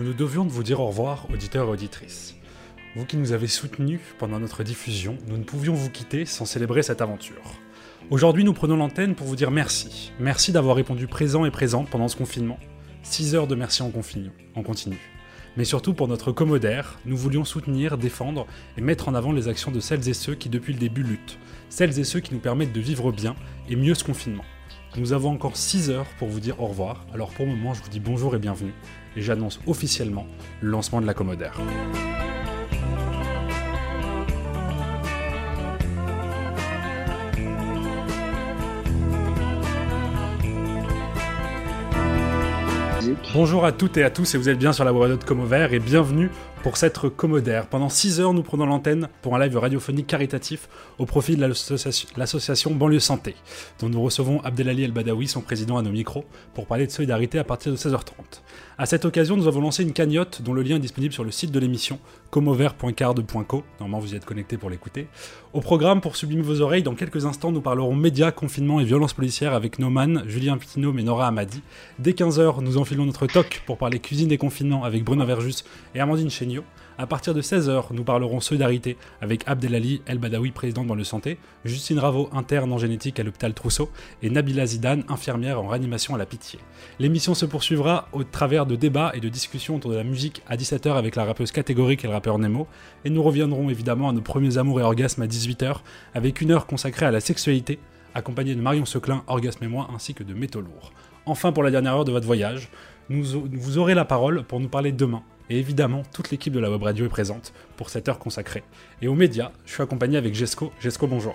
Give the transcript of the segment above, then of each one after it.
nous nous devions de vous dire au revoir, auditeurs et auditrices. Vous qui nous avez soutenus pendant notre diffusion, nous ne pouvions vous quitter sans célébrer cette aventure. Aujourd'hui, nous prenons l'antenne pour vous dire merci. Merci d'avoir répondu présent et présente pendant ce confinement. 6 heures de merci en continu. Mais surtout pour notre commodaire, nous voulions soutenir, défendre et mettre en avant les actions de celles et ceux qui depuis le début luttent. Celles et ceux qui nous permettent de vivre bien et mieux ce confinement. Nous avons encore 6 heures pour vous dire au revoir, alors pour le moment je vous dis bonjour et bienvenue, et j'annonce officiellement le lancement de la commodaire. Bonjour à toutes et à tous, et vous êtes bien sur la web de Commodaire, et bienvenue pour cette commodaire. Pendant 6 heures, nous prenons l'antenne pour un live radiophonique caritatif au profit de l'association Banlieue Santé, dont nous recevons Abdelali El Badawi, son président, à nos micros, pour parler de solidarité à partir de 16h30. À cette occasion, nous avons lancé une cagnotte dont le lien est disponible sur le site de l'émission, commodaire.card.co, normalement vous y êtes connecté pour l'écouter. Au programme, pour sublimer vos oreilles, dans quelques instants, nous parlerons médias, confinement et violences policières avec No Man, Julien Pitino et Nora Amadi. Dès 15h, nous enfilons notre toque pour parler cuisine et confinement avec Bruno Verjus et Armandine Chénier. À partir de 16h, nous parlerons solidarité avec Abdelali El Badawi, président de Banlieue Santé, Justine Raveau, interne en génétique à l'hôpital Trousseau, et Nabila Zidane, infirmière en réanimation à la Pitié. L'émission se poursuivra au travers de débats et de discussions autour de la musique à 17h avec la rappeuse catégorique et le rappeur Nemo, et nous reviendrons évidemment à nos premiers amours et orgasmes à 18h, avec une heure consacrée à la sexualité, accompagnée de Marion Seclin, Orgasme et moi, ainsi que de Métaux Lourds. Enfin, pour la dernière heure de votre voyage, vous aurez la parole pour nous parler demain. Et évidemment, toute l'équipe de la web radio est présente pour cette heure consacrée. Et aux médias, je suis accompagné avec Jesco. Jesco, bonjour.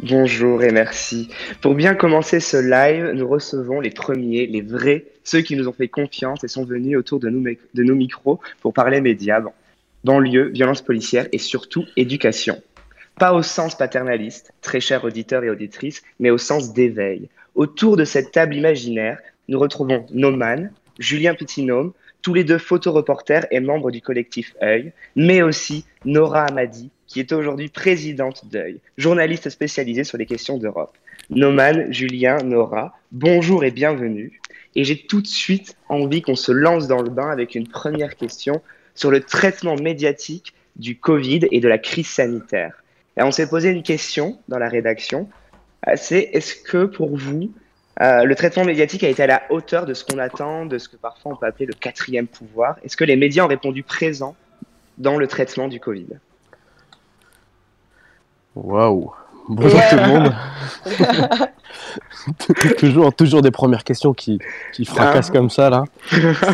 Bonjour et merci. Pour bien commencer ce live, nous recevons les premiers, les vrais, ceux qui nous ont fait confiance et sont venus autour de nos micros pour parler médias, banlieue, violence policière et surtout éducation. Pas au sens paternaliste, très chers auditeurs et auditrices, mais au sens d'éveil. Autour de cette table imaginaire, nous retrouvons No Man, Julien Pitinome, tous les deux photoreporters et membres du collectif Oeil, mais aussi Nora Amadi, qui est aujourd'hui présidente d'Oeil, journaliste spécialisée sur les questions d'Europe. No Man, Julien, Nora, bonjour et bienvenue. Et j'ai tout de suite envie qu'on se lance dans le bain avec une première question sur le traitement médiatique du Covid et de la crise sanitaire. Et on s'est posé une question dans la rédaction, c'est est-ce que pour vous, le traitement médiatique a été à la hauteur de ce qu'on attend, de ce que parfois on peut appeler le quatrième pouvoir. Est-ce que les médias ont répondu présent dans le traitement du Covid? Waouh. Bonjour tout le monde. toujours des premières questions qui fracassent comme ça là.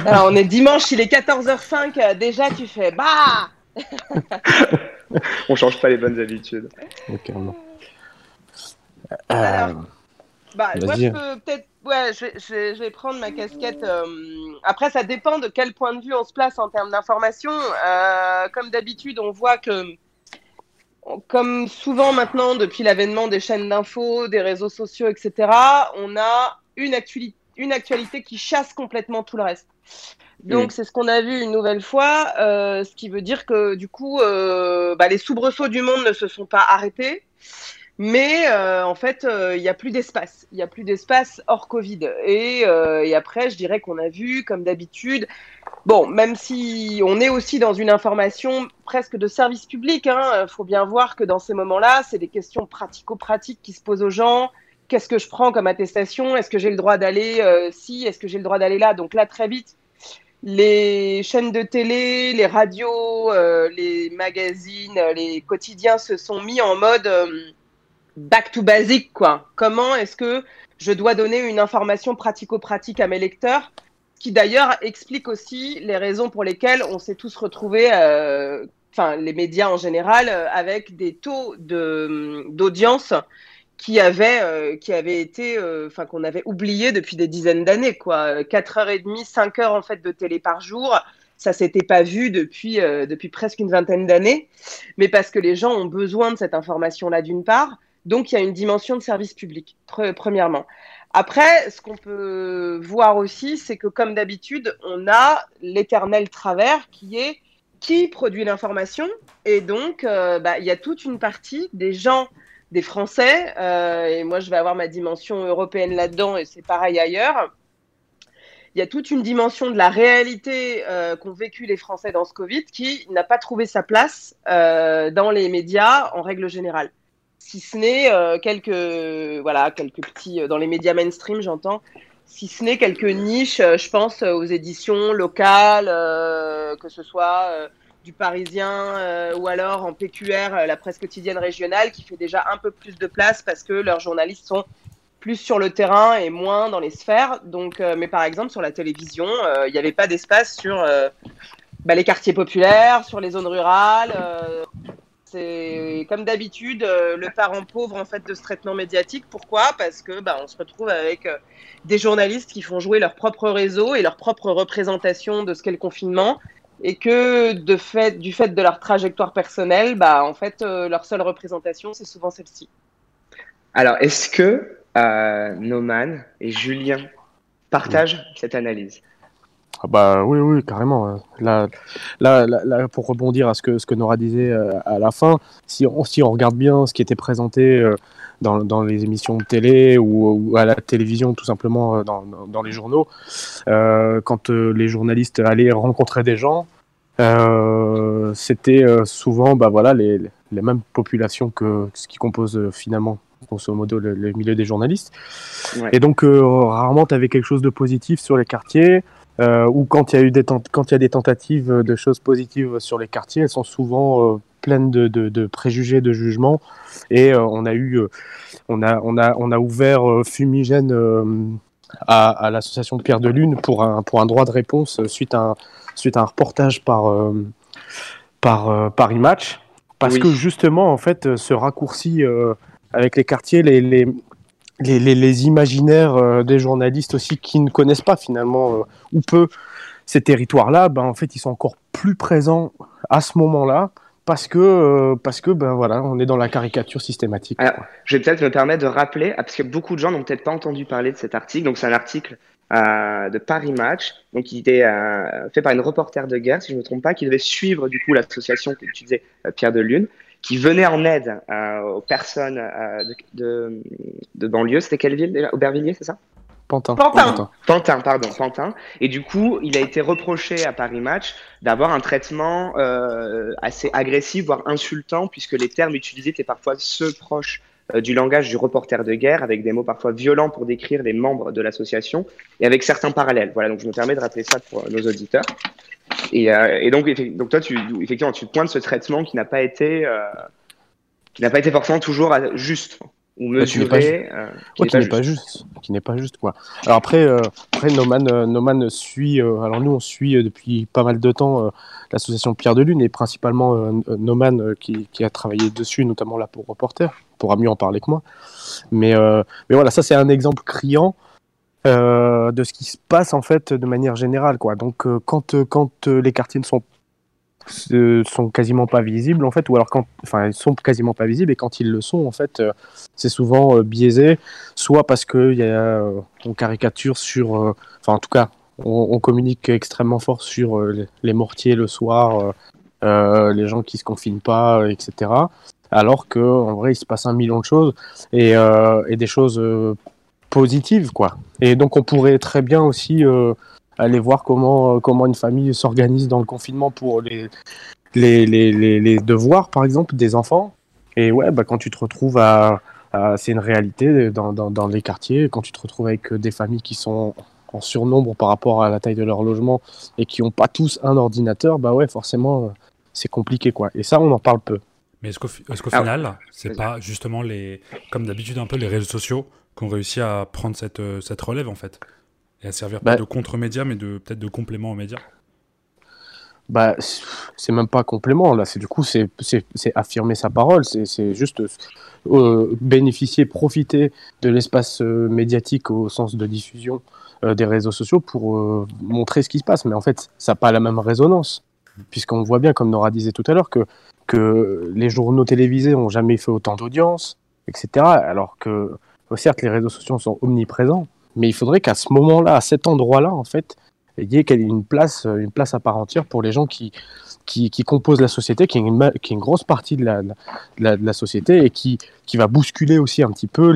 Alors, on est dimanche, il est 14h05, déjà tu fais bah. On change pas les bonnes habitudes. Ok. Alors... Bah, moi, je peux peut-être. Ouais, je vais prendre ma casquette. Après, ça dépend de quel point de vue on se place en termes d'information. Comme d'habitude, on voit que, comme souvent maintenant, depuis l'avènement des chaînes d'infos, des réseaux sociaux, etc., on a une actualité qui chasse complètement tout le reste. Donc, c'est ce qu'on a vu une nouvelle fois, ce qui veut dire que, du coup, les soubresauts du monde ne se sont pas arrêtés. Mais en fait, il n'y a plus d'espace. Il n'y a plus d'espace hors Covid. Et après, je dirais qu'on a vu, comme d'habitude, bon, même si on est aussi dans une information presque de service public, hein, faut bien voir que dans ces moments-là, c'est des questions pratico-pratiques qui se posent aux gens. Qu'est-ce que je prends comme attestation? Est-ce que j'ai le droit d'aller ci? Est-ce que j'ai le droit d'aller là? Donc là, très vite, les chaînes de télé, les radios, les magazines, les quotidiens se sont mis en mode... back to basic, quoi. Comment est-ce que je dois donner une information pratico-pratique à mes lecteurs, qui d'ailleurs explique aussi les raisons pour lesquelles on s'est tous retrouvés, enfin les médias en général, avec des taux d'audience qui avaient été, enfin qu'on avait oublié depuis des dizaines d'années, quoi. 4h30, 5h en fait de télé par jour. Ça s'était pas vu depuis presque une vingtaine d'années, mais parce que les gens ont besoin de cette information-là d'une part. Donc, il y a une dimension de service public, premièrement. Après, ce qu'on peut voir aussi, c'est que, comme d'habitude, on a l'éternel travers qui est qui produit l'information. Et donc, il y a toute une partie des gens, des Français, et moi, je vais avoir ma dimension européenne là-dedans, et c'est pareil ailleurs, il y a toute une dimension de la réalité qu'ont vécu les Français dans ce Covid qui n'a pas trouvé sa place dans les médias en règle générale. Si ce n'est quelques petits, dans les médias mainstream, j'entends, si ce n'est quelques niches, je pense aux éditions locales, que ce soit du Parisien ou alors en PQR, la presse quotidienne régionale, qui fait déjà un peu plus de place parce que leurs journalistes sont plus sur le terrain et moins dans les sphères. Donc, mais par exemple, sur la télévision, il n'y avait pas d'espace sur les quartiers populaires, sur les zones rurales. C'est comme d'habitude le parent pauvre en fait de ce traitement médiatique. Pourquoi ? Parce que on se retrouve avec des journalistes qui font jouer leur propre réseau et leur propre représentation de ce qu'est le confinement, et que du fait de leur trajectoire personnelle, leur seule représentation c'est souvent celle-ci. Alors est-ce que No Man et Julien partagent cette analyse? Oui, carrément. Là, pour rebondir à ce que Nora disait à la fin, si on regarde bien ce qui était présenté dans les émissions de télé ou à la télévision, tout simplement dans les journaux, quand les journalistes allaient rencontrer des gens, c'était souvent les mêmes populations que ce qui compose finalement, grosso modo, le milieu des journalistes. Ouais. Et donc, rarement, tu avais quelque chose de positif sur les quartiers. Ou quand il y a des tentatives de choses positives sur les quartiers, elles sont souvent pleines de préjugés, de jugements. Et on a ouvert fumigène à l'association de Pierres de Lune pour un droit de réponse suite à un reportage par Paris Match, parce que justement en fait ce raccourci avec les quartiers, les imaginaires des journalistes aussi qui ne connaissent pas finalement ou peu ces territoires-là, en fait ils sont encore plus présents à ce moment-là parce que on est dans la caricature systématique. Alors, je vais peut-être me permettre de rappeler, parce que beaucoup de gens n'ont peut-être pas entendu parler de cet article. Donc c'est un article de Paris Match, donc qui était fait par une reporter de guerre, si je ne me trompe pas, qui devait suivre du coup l'association que tu disais, Pierres de Lune, qui venait en aide aux personnes de banlieue. C'était quelle ville déjà ? Aubervilliers, c'est ça ? Pantin. Et du coup, il a été reproché à Paris Match d'avoir un traitement assez agressif, voire insultant, puisque les termes utilisés étaient parfois ceux proches du langage du reporter de guerre, avec des mots parfois violents pour décrire les membres de l'association, et avec certains parallèles. Voilà, donc je me permets de rappeler ça pour nos auditeurs. Et donc toi, effectivement, tu pointes ce traitement qui n'a pas été forcément toujours juste ou mesuré, qui n'est pas juste. Alors après No Man suit. Alors nous, on suit depuis pas mal de temps l'association Pierres de Lune, et principalement No Man qui a travaillé dessus, notamment là pour Reporter, pourra mieux en parler que moi. Mais voilà, ça c'est un exemple criant. De ce qui se passe en fait de manière générale, quoi. Donc quand les quartiers ne sont quasiment pas visibles en fait, ou alors ils sont quasiment pas visibles, et quand ils le sont en fait c'est souvent biaisé, soit parce que on caricature sur en tout cas on communique extrêmement fort sur les mortiers le soir, les gens qui se confinent pas, etc., alors que en vrai il se passe 1 million de choses et des choses positive, quoi. Et donc on pourrait très bien aussi aller voir comment une famille s'organise dans le confinement pour les devoirs, par exemple, des enfants. Et quand tu te retrouves c'est une réalité dans les quartiers, quand tu te retrouves avec des familles qui sont en surnombre par rapport à la taille de leur logement et qui n'ont pas tous un ordinateur, forcément c'est compliqué, quoi. Et ça on en parle peu. Mais est-ce qu'au final, c'est pas justement comme d'habitude un peu les réseaux sociaux qu'on réussit à prendre cette relève en fait, et à servir pas de contre-média, mais peut-être de complément aux médias? C'est même pas complément là, c'est affirmer sa parole, c'est juste bénéficier, profiter de l'espace médiatique au sens de diffusion des réseaux sociaux pour montrer ce qui se passe. Mais en fait, ça n'a pas la même résonance, puisqu'on voit bien, comme Nora disait tout à l'heure, que les journaux télévisés n'ont jamais fait autant d'audience, etc., alors que certes, les réseaux sociaux sont omniprésents, mais il faudrait qu'à ce moment-là, à cet endroit-là, en fait, il y ait une place à part entière pour les gens qui composent la société, qui est une grosse partie de la société, et qui va bousculer aussi un petit peu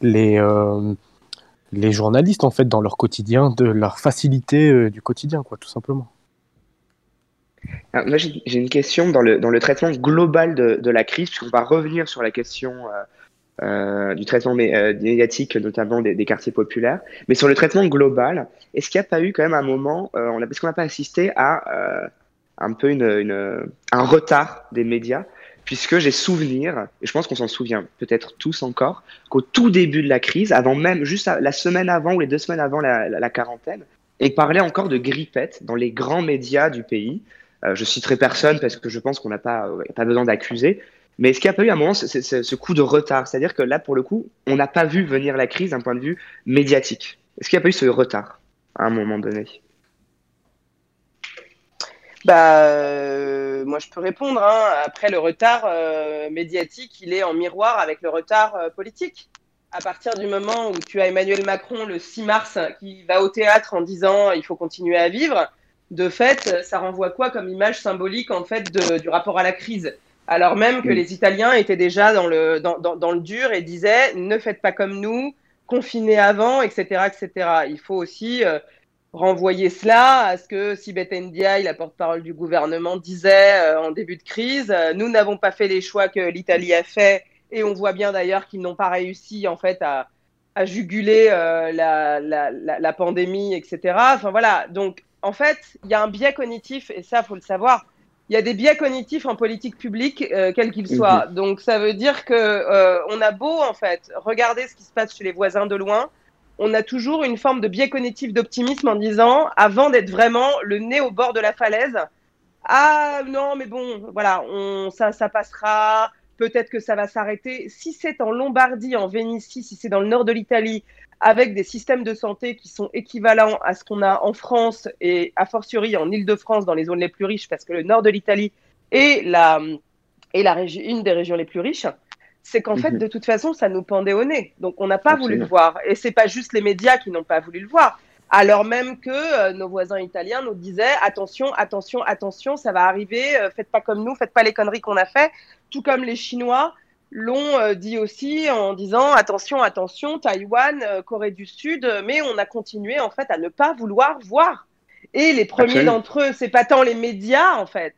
les les journalistes, en fait, dans leur quotidien, de leur facilité du quotidien, quoi, tout simplement. Alors, moi, j'ai une question dans le traitement global de la crise, puisqu'on va revenir sur la question du traitement médiatique, notamment des quartiers populaires. Mais sur le traitement global, est-ce qu'il n'y a pas eu quand même un moment, est-ce qu'on n'a pas assisté à un peu un retard des médias, puisque j'ai souvenir, et je pense qu'on s'en souvient peut-être tous encore, qu'au tout début de la crise, avant même, juste la semaine avant ou les 2 semaines avant la quarantaine, on parlait encore de grippette dans les grands médias du pays. Je citerai personne parce que je pense qu'on n'a pas besoin d'accuser. Mais est-ce qu'il n'y a pas eu à un moment ce coup de retard? C'est-à-dire que là, pour le coup, on n'a pas vu venir la crise d'un point de vue médiatique. Est-ce qu'il n'y a pas eu ce retard à un moment donné? Moi, je peux répondre. Après, le retard médiatique, il est en miroir avec le retard politique. À partir du moment où tu as Emmanuel Macron, le 6 mars, qui va au théâtre en disant « il faut continuer à vivre », de fait, ça renvoie quoi comme image symbolique en fait, du rapport à la crise? Alors même que les Italiens étaient déjà dans le dur et disaient « ne faites pas comme nous, confinez avant », etc., etc. Il faut aussi... renvoyer cela à ce que Sibeth Ndiaye, la porte-parole du gouvernement, disait en début de crise. Nous n'avons pas fait les choix que l'Italie a fait, et on voit bien d'ailleurs qu'ils n'ont pas réussi en fait à juguler la pandémie, etc. Enfin voilà. Donc en fait, il y a un biais cognitif, et ça faut le savoir. Il y a des biais cognitifs en politique publique, quels qu'ils soient. Donc ça veut dire que on a beau en fait regarder ce qui se passe chez les voisins de loin. On a toujours une forme de biais cognitif d'optimisme en disant, avant d'être vraiment le nez au bord de la falaise, « Ah non, mais bon, voilà, ça passera, peut-être que ça va s'arrêter. » Si c'est en Lombardie, en Vénitie, si c'est dans le nord de l'Italie, avec des systèmes de santé qui sont équivalents à ce qu'on a en France et a fortiori en Île-de-France, dans les zones les plus riches, parce que le nord de l'Italie est une des régions les plus riches, c'est qu'en fait, de toute façon, ça nous pendait au nez. Donc, on n'a pas voulu le voir. Et ce n'est pas juste les médias qui n'ont pas voulu le voir. Alors même que nos voisins italiens nous disaient « Attention, attention, attention, ça va arriver. Faites pas comme nous, faites pas les conneries qu'on a fait. » Tout comme les Chinois l'ont dit aussi en disant « Attention, attention, Taïwan, Corée du Sud. » Mais on a continué, en fait, à ne pas vouloir voir. Et les premiers d'entre eux, c'est pas tant les médias, en fait,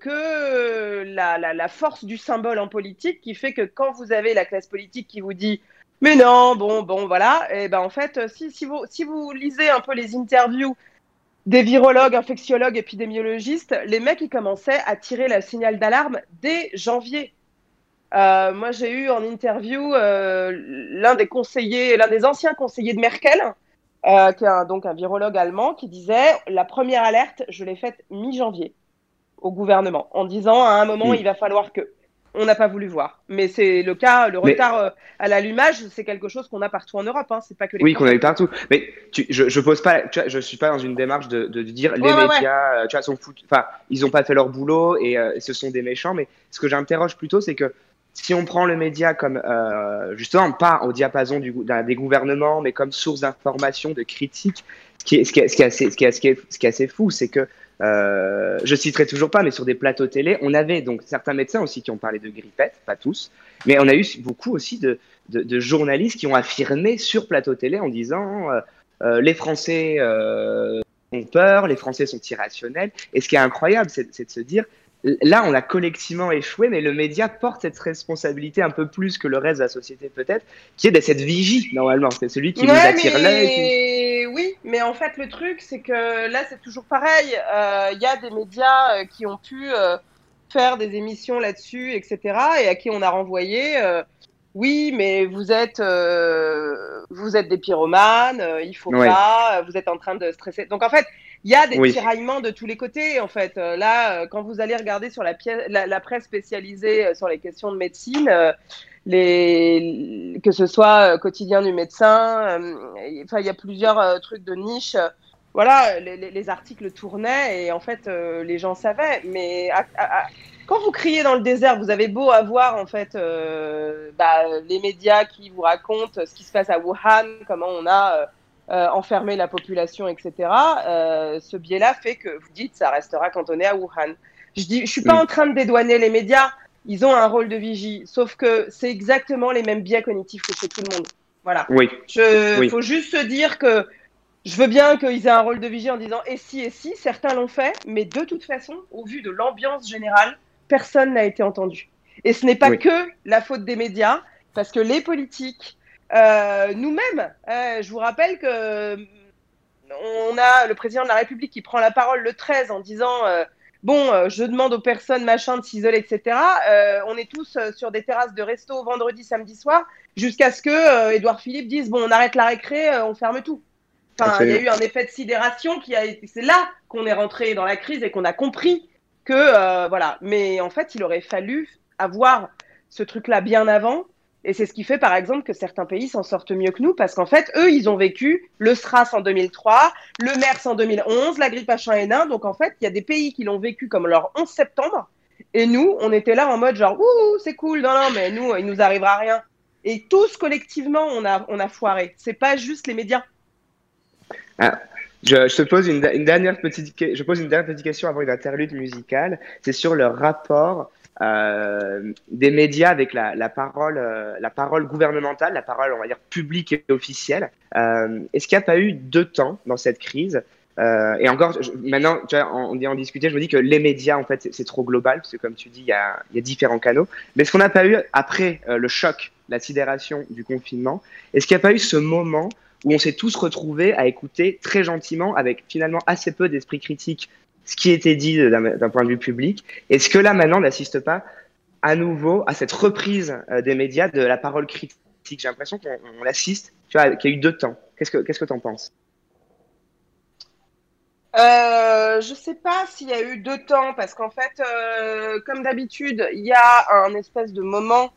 que la force du symbole en politique qui fait que quand vous avez la classe politique qui vous dit « mais non, bon, voilà », et ben en fait, si vous lisez un peu les interviews des virologues, infectiologues, épidémiologistes, les mecs, ils commençaient à tirer le signal d'alarme dès janvier. Moi, j'ai eu en interview l'un des anciens conseillers de Merkel, qui est donc un virologue allemand, qui disait « la première alerte, je l'ai faite mi-janvier ». Au gouvernement, en disant à un moment il va falloir que... On n'a pas voulu voir. Mais c'est le cas, retard à l'allumage, c'est quelque chose qu'on a partout en Europe, c'est pas que les... Oui, qu'on a eu partout. Mais je pose pas, tu vois, je suis pas dans une démarche de dire les médias, tu vois, sont foutus, enfin, ils ont pas fait leur boulot et ce sont des méchants, mais ce que j'interroge plutôt, c'est que si on prend le média comme, justement, pas au diapason des gouvernements, mais comme source d'information, de critique, ce qui est assez fou, c'est que je citerai toujours pas, mais sur des plateaux télé, on avait donc certains médecins aussi qui ont parlé de grippette, pas tous, mais on a eu beaucoup aussi de journalistes qui ont affirmé sur plateau télé en disant les Français ont peur, les Français sont irrationnels. Et ce qui est incroyable, c'est de se dire, là on a collectivement échoué, mais le média porte cette responsabilité un peu plus que le reste de la société peut-être, qui est de cette vigie normalement, c'est celui qui nous attire l'œil. Oui, mais en fait, le truc, c'est que là, c'est toujours pareil. Il y a des médias qui ont pu faire des émissions là-dessus, etc., et à qui on a renvoyé « oui, mais vous êtes des pyromanes, il faut pas, vous êtes en train de stresser ». Donc, en fait, il y a des tiraillements de tous les côtés, en fait. Là, quand vous allez regarder sur la presse spécialisée sur les questions de médecine… que ce soit Quotidien du médecin, enfin il y a plusieurs trucs de niche, voilà, les articles tournaient et en fait les gens savaient, mais quand vous criez dans le désert, vous avez beau avoir en fait les médias qui vous racontent ce qui se passe à Wuhan, comment on a enfermé la population, etc. Ce biais-là fait que vous dites ça restera cantonné à Wuhan. Je suis pas en train de dédouaner les médias. Ils ont un rôle de vigie, sauf que c'est exactement les mêmes biais cognitifs que chez tout le monde. Voilà. Oui. Faut juste se dire que je veux bien qu'ils aient un rôle de vigie en disant et si, certains l'ont fait, mais de toute façon, au vu de l'ambiance générale, personne n'a été entendu. Et ce n'est pas que la faute des médias, parce que les politiques, nous-mêmes, je vous rappelle que on a le président de la République qui prend la parole le 13 en disant je demande aux personnes machin de s'isoler, etc. On est tous sur des terrasses de resto vendredi, samedi soir, jusqu'à ce que Édouard Philippe dise on arrête la récré, on ferme tout. Enfin, il y a eu un effet de sidération qui a été. C'est là qu'on est rentré dans la crise et qu'on a compris que voilà. Mais en fait, il aurait fallu avoir ce truc-là bien avant. Et c'est ce qui fait, par exemple, que certains pays s'en sortent mieux que nous, parce qu'en fait, eux, ils ont vécu le SRAS en 2003, le MERS en 2011, la grippe H1N1. Donc, en fait, il y a des pays qui l'ont vécu comme leur 11 septembre. Et nous, on était là en mode genre, ouh, c'est cool, non, mais nous, il nous arrivera rien. Et tous, collectivement, on a foiré. C'est pas juste les médias. Ah. Je te pose une dernière petite question avant une interlude musicale. C'est sur le rapport des médias avec la parole gouvernementale, la parole, on va dire, publique et officielle. Est-ce qu'il n'y a pas eu deux temps dans cette crise? Et encore, maintenant, tu vois, on discutait, je me dis que les médias, en fait, c'est trop global, parce que comme tu dis, il y a différents canaux. Mais est-ce qu'on n'a pas eu, après le choc, la sidération du confinement, est-ce qu'il n'y a pas eu ce moment où on s'est tous retrouvés à écouter très gentiment, avec finalement assez peu d'esprit critique, ce qui était dit d'un point de vue public? Est-ce que là, maintenant, on n'assiste pas à nouveau à cette reprise des médias de la parole critique? J'ai l'impression qu'on assiste, tu vois, qu'il y a eu deux temps. Qu'est-ce que tu en penses? Je ne sais pas s'il y a eu deux temps, parce qu'en fait, comme d'habitude, il y a un espèce de moment...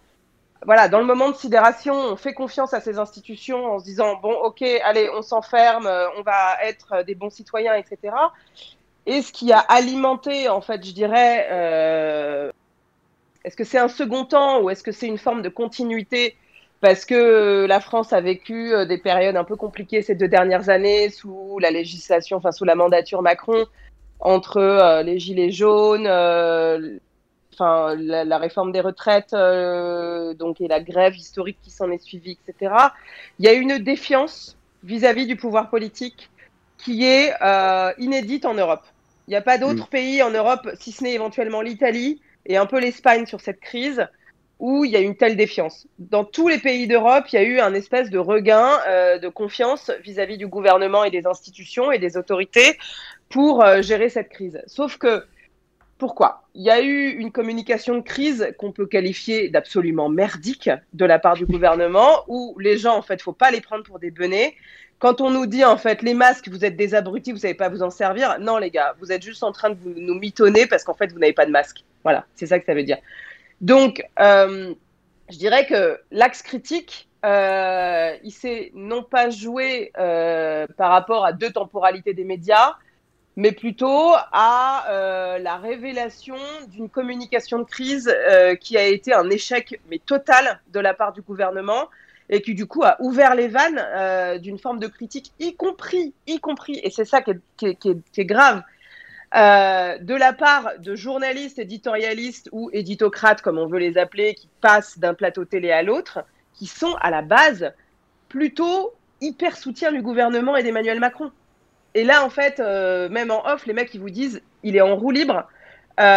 Voilà, dans le moment de sidération, on fait confiance à ces institutions en se disant « bon, ok, allez, on s'enferme, on va être des bons citoyens, etc. » Et ce qui a alimenté, en fait, je dirais, est-ce que c'est un second temps ou est-ce que c'est une forme de continuité? Parce que la France a vécu des périodes un peu compliquées ces 2 dernières années sous la législation, enfin sous la mandature Macron, entre les Gilets jaunes, enfin, la réforme des retraites donc, et la grève historique qui s'en est suivie, etc. Il y a une défiance vis-à-vis du pouvoir politique qui est inédite en Europe. Il n'y a pas d'autres pays en Europe, si ce n'est éventuellement l'Italie et un peu l'Espagne sur cette crise, où il y a une telle défiance. Dans tous les pays d'Europe, il y a eu un espèce de regain de confiance vis-à-vis du gouvernement et des institutions et des autorités pour gérer cette crise. Sauf que pourquoi? Il y a eu une communication de crise qu'on peut qualifier d'absolument merdique de la part du gouvernement, où les gens, en fait, il ne faut pas les prendre pour des benets. Quand on nous dit, en fait, les masques, vous êtes des abrutis, vous ne savez pas vous en servir. Non, les gars, vous êtes juste en train de nous mitonner parce qu'en fait, vous n'avez pas de masque. Voilà, c'est ça que ça veut dire. Donc, je dirais que l'axe critique, il s'est non pas joué par rapport à 2 temporalités des médias, mais plutôt à la révélation d'une communication de crise qui a été un échec, mais total, de la part du gouvernement et qui, du coup, a ouvert les vannes d'une forme de critique, y compris, et c'est ça qui est grave, de la part de journalistes, éditorialistes ou éditocrates, comme on veut les appeler, qui passent d'un plateau télé à l'autre, qui sont, à la base, plutôt hyper soutiens du gouvernement et d'Emmanuel Macron. Et là, en fait, même en off, les mecs, ils vous disent « il est en roue libre », ça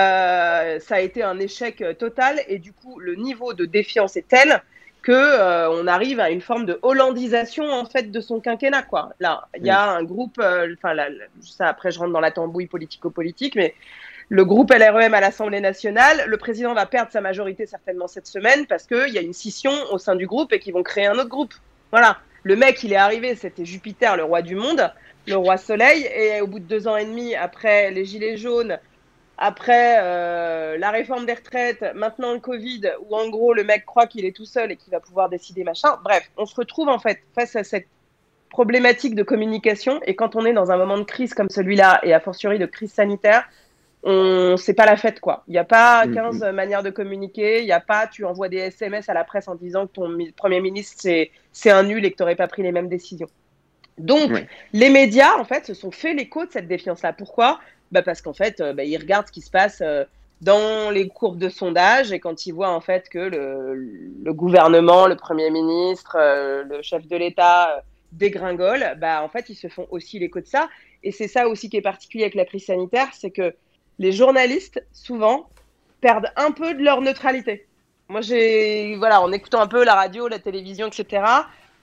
a été un échec total. Et du coup, le niveau de défiance est tel qu'on arrive à une forme de hollandisation, en fait, de son quinquennat, quoi. Là, il y a un groupe, ça, après, je rentre dans la tambouille politico-politique, mais le groupe LREM à l'Assemblée nationale, le président va perdre sa majorité certainement cette semaine parce qu'il y a une scission au sein du groupe et qu'ils vont créer un autre groupe. Voilà. Le mec, il est arrivé, c'était Jupiter, le roi du monde, le roi soleil, et au bout de 2 ans et demi, après les Gilets jaunes, après la réforme des retraites, maintenant le Covid, où en gros le mec croit qu'il est tout seul et qu'il va pouvoir décider machin, bref, on se retrouve en fait face à cette problématique de communication, et quand on est dans un moment de crise comme celui-là, et a fortiori de crise sanitaire, c'est pas la fête, quoi. Il n'y a pas 15 manières de communiquer, il n'y a pas tu envoies des SMS à la presse en disant que ton Premier ministre c'est un nul et que tu n'aurais pas pris les mêmes décisions. Donc, les médias, en fait, se sont fait l'écho de cette défiance-là. Pourquoi? Parce qu'en fait, ils regardent ce qui se passe dans les courbes de sondage, et quand ils voient en fait que le gouvernement, le Premier ministre, le chef de l'État dégringole, bah en fait ils se font aussi l'écho de ça. Et c'est ça aussi qui est particulier avec la crise sanitaire, c'est que les journalistes souvent perdent un peu de leur neutralité. Moi j'ai, voilà, en écoutant un peu la radio, la télévision, etc.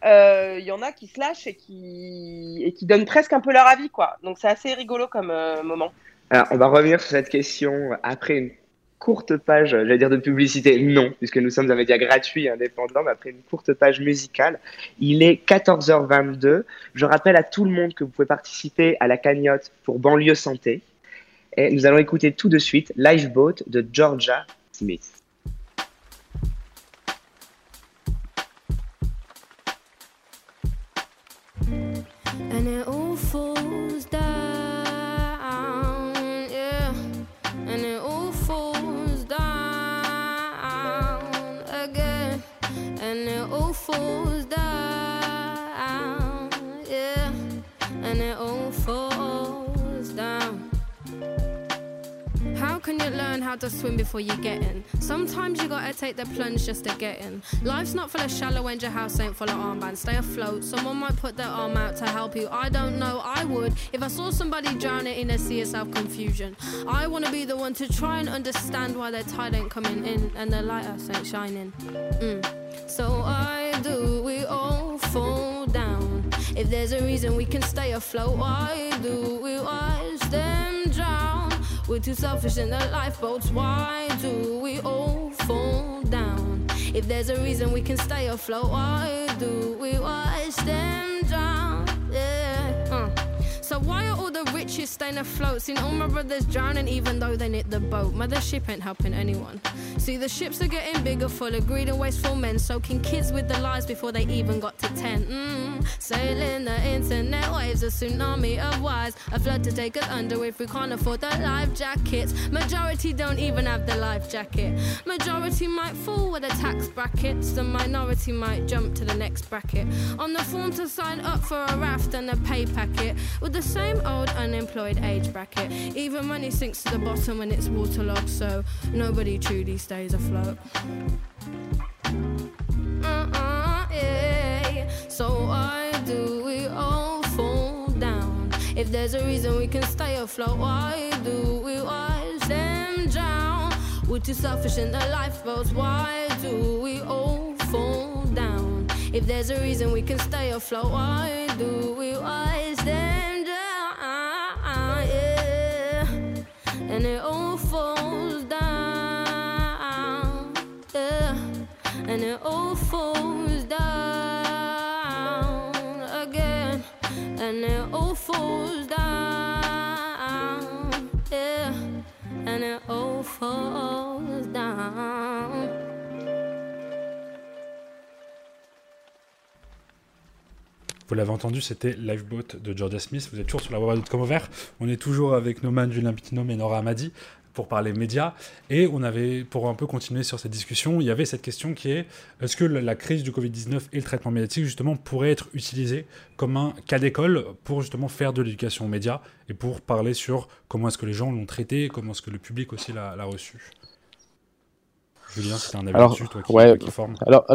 Y en a qui se lâchent et qui donnent presque un peu leur avis, quoi. Donc c'est assez rigolo comme moment. Alors, on va revenir sur cette question après une courte page, j'allais dire de publicité, non, puisque nous sommes un média gratuit et indépendant, mais après une courte page musicale. Il est 14h22. Je rappelle à tout le monde que vous pouvez participer à la cagnotte pour Banlieue Santé. Et nous allons écouter tout de suite Lifeboat de Georgia Smith. And it all falls down, yeah. And it all falls down again. And it all falls down, yeah. And it all falls down. How can you learn how to swim before you get in? Sometimes you gotta take the plunge just to get in. Life's not full of shallow and your house ain't full of armbands. Stay afloat, someone might put their arm out to help you. I don't know, I would. If I saw somebody drowning in a sea of self-confusion, I wanna be the one to try and understand why their tide ain't coming in and their lighthouse ain't shining. So I do, we all fall down. If there's a reason we can stay afloat, I do, we watch them drown. We're too selfish in the lifeboats, why do we all fall down? If there's a reason we can stay afloat, why do we watch them drown? Yeah. So why are all the richest staying afloat? Seen all my brothers drowning even though they nicked the boat. Mothership ain't helping anyone. See, the ships are getting bigger, full of greed and wasteful men, soaking kids with their lives before they even got to 10. Sailing the internet waves, a tsunami of wires, a flood to take us under if we can't afford the life jackets. Majority don't even have the life jacket. Majority might fall with the tax brackets, the minority might jump to the next bracket. On the form to sign up for a raft and a pay packet, with the same old unemployed age bracket. Even money sinks to the bottom when it's waterlogged, so nobody truly stays afloat. Yeah. So why do we all fall down? If there's a reason we can stay afloat, why do we watch them drown? We're too selfish in the lifeboats, why do we all fall down? If there's a reason we can stay afloat, why do we watch them drown? Yeah. And it all falls down, yeah. And it all falls down again. And it all falls down, yeah. And it all falls down. Vous l'avez entendu, c'était Lifeboat de Georgia Smith. Vous êtes toujours sur la voie de Comme au Vert. On est toujours avec No Man, Julien Pitino et Nora Amadi pour parler médias. Et on avait, pour un peu continuer sur cette discussion, il y avait cette question qui est, est-ce que la crise du Covid-19 et le traitement médiatique, justement, pourraient être utilisés comme un cas d'école pour justement faire de l'éducation aux médias et pour parler sur comment est-ce que les gens l'ont traité, comment est-ce que le public aussi l'a reçu ? Julien, c'est un avis dessus, toi, qui forme. Alors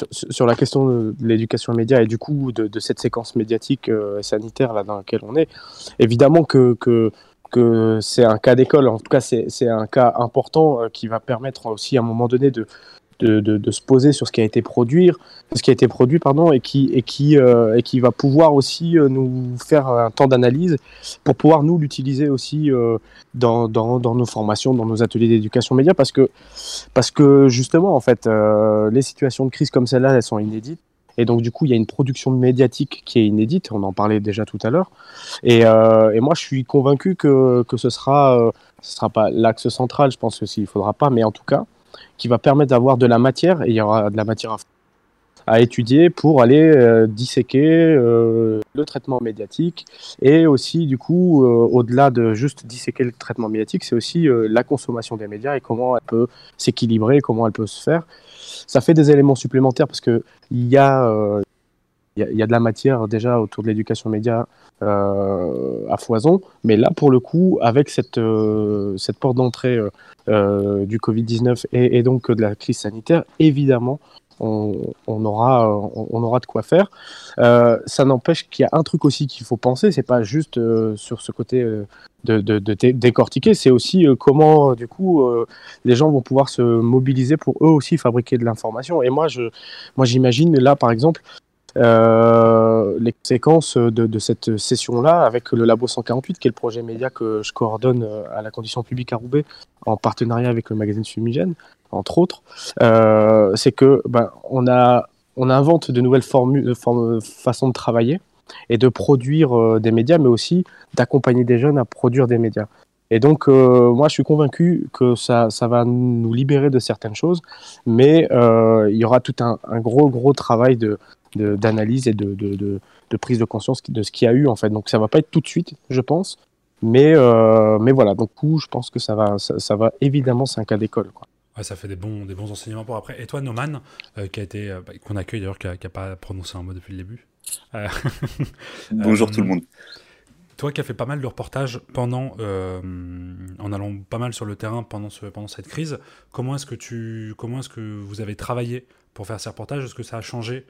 sur la question de l'éducation aux médias et du coup de cette séquence médiatique et sanitaire là, dans laquelle on est, évidemment que c'est un cas d'école, en tout cas c'est un cas important qui va permettre aussi à un moment donné de se poser sur ce qui a été produit, et qui va pouvoir aussi nous faire un temps d'analyse pour pouvoir nous l'utiliser aussi dans nos formations, dans nos ateliers d'éducation média, parce que justement en fait les situations de crise comme celle-là, elles sont inédites. Et donc, du coup, il y a une production médiatique qui est inédite. On en parlait déjà tout à l'heure. Et moi, je suis convaincu que ce sera pas l'axe central, je pense que s'il faudra pas, mais en tout cas, qui va permettre d'avoir de la matière, et il y aura de la matière à étudier pour aller disséquer le traitement médiatique. Et aussi, du coup, au-delà de juste disséquer le traitement médiatique, c'est aussi la consommation des médias et comment elle peut s'équilibrer, comment elle peut se faire. Ça fait des éléments supplémentaires parce qu'il y a y a de la matière déjà autour de l'éducation média à foison, mais là pour le coup avec cette porte d'entrée du Covid-19 et donc de la crise sanitaire, évidemment on aura de quoi faire. Ça n'empêche qu'il y a un truc aussi qu'il faut penser, c'est pas juste sur ce côté de décortiquer, c'est aussi comment du coup les gens vont pouvoir se mobiliser pour eux aussi fabriquer de l'information. Et moi j'imagine là par exemple les conséquences de cette session-là avec le Labo 148, qui est le projet média que je coordonne à la Condition Publique à Roubaix en partenariat avec le magazine Fumigène, entre autres, c'est que on invente de nouvelles façons de travailler et de produire des médias, mais aussi d'accompagner des jeunes à produire des médias. Et donc, moi, je suis convaincu que ça va nous libérer de certaines choses, mais il y aura tout un gros travail d'analyse et de prise de conscience de ce qu'il y a eu, en fait. Donc, ça ne va pas être tout de suite, je pense, mais voilà. Donc, je pense que ça va évidemment, c'est un cas d'école, quoi. Ouais, ça fait des bons enseignements pour après. Et toi, No Man, qu'on accueille d'ailleurs, qui n'a pas prononcé un mot depuis le début. Bonjour tout le monde. Toi qui as fait pas mal de reportages en allant pas mal sur le terrain pendant cette crise, comment est-ce que vous avez travaillé pour faire ces reportages? Est-ce que ça a changé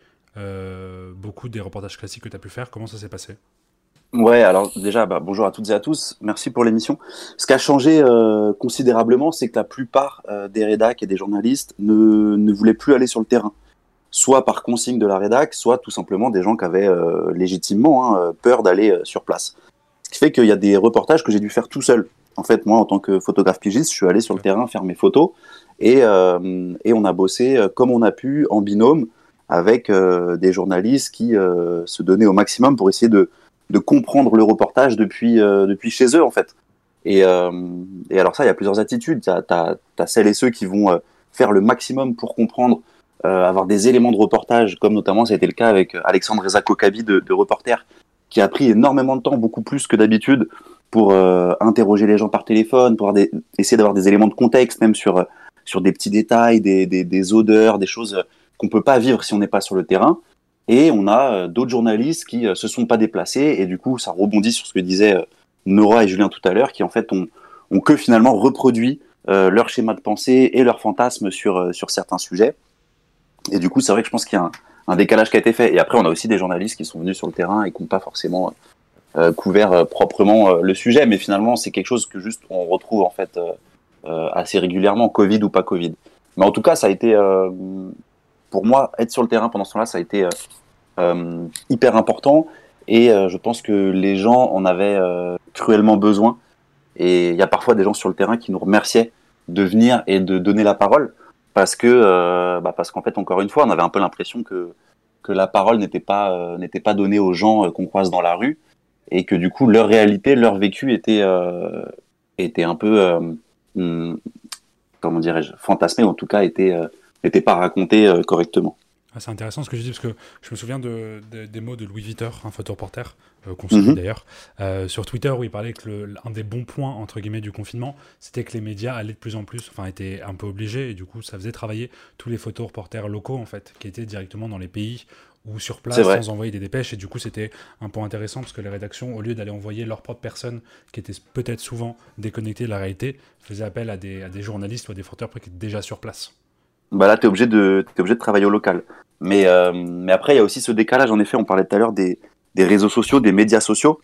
beaucoup des reportages classiques que tu as pu faire? Comment ça s'est passé? Ouais, alors déjà, bonjour à toutes et à tous, merci pour l'émission. Ce qui a changé considérablement, c'est que la plupart des rédacs et des journalistes ne voulaient plus aller sur le terrain, soit par consigne de la rédac, soit tout simplement des gens qui avaient légitimement peur d'aller sur place. Ce qui fait qu'il y a des reportages que j'ai dû faire tout seul. En fait, moi, en tant que photographe pigiste, je suis allé sur le terrain faire mes photos et on a bossé comme on a pu en binôme avec des journalistes qui se donnaient au maximum pour essayer de comprendre le reportage depuis chez eux, en fait. Et alors ça, il y a plusieurs attitudes. T'as celles et ceux qui vont faire le maximum pour comprendre, avoir des éléments de reportage, comme notamment ça a été le cas avec Alexandre Reza-Kokabi de Reporter, qui a pris énormément de temps, beaucoup plus que d'habitude, pour interroger les gens par téléphone, pour essayer d'avoir des éléments de contexte, même sur des petits détails, des odeurs, des choses qu'on peut pas vivre si on n'est pas sur le terrain. Et on a d'autres journalistes qui se sont pas déplacés, et du coup ça rebondit sur ce que disaient Nora et Julien tout à l'heure, qui en fait ont que finalement reproduit leur schéma de pensée et leur fantasme sur certains sujets. Et du coup c'est vrai que je pense qu'il y a un décalage qui a été fait. Et après on a aussi des journalistes qui sont venus sur le terrain et qui n'ont pas forcément couvert proprement le sujet, mais finalement c'est quelque chose que juste on retrouve en fait assez régulièrement, Covid ou pas Covid. Mais en tout cas ça a été... Pour moi, être sur le terrain pendant ce temps-là, ça a été hyper important, et je pense que les gens en avaient cruellement besoin. Et il y a parfois des gens sur le terrain qui nous remerciaient de venir et de donner la parole, parce qu'en fait, encore une fois, on avait un peu l'impression que la parole n'était pas donnée aux gens qu'on croise dans la rue, et que du coup, leur réalité, leur vécu était un peu, comment dirais-je, fantasmé, ou en tout cas n'était pas raconté correctement. Ah, c'est intéressant ce que je dis, parce que je me souviens des mots de Louis Viter, un photoreporter, qu'on suit d'ailleurs, sur Twitter, où il parlait que un des bons points, entre guillemets, du confinement, c'était que les médias allaient de plus en plus, enfin, étaient un peu obligés, et du coup, ça faisait travailler tous les photoreporters locaux, en fait, qui étaient directement dans les pays ou sur place, sans envoyer des dépêches. Et du coup, c'était un point intéressant, parce que les rédactions, au lieu d'aller envoyer leurs propres personnes, qui étaient peut-être souvent déconnectées de la réalité, faisaient appel à des journalistes ou à des photoreporters qui étaient déjà sur place. Bah là, t'es obligé de travailler au local. Mais après, il y a aussi ce décalage. En effet, on parlait tout à l'heure des réseaux sociaux, des médias sociaux.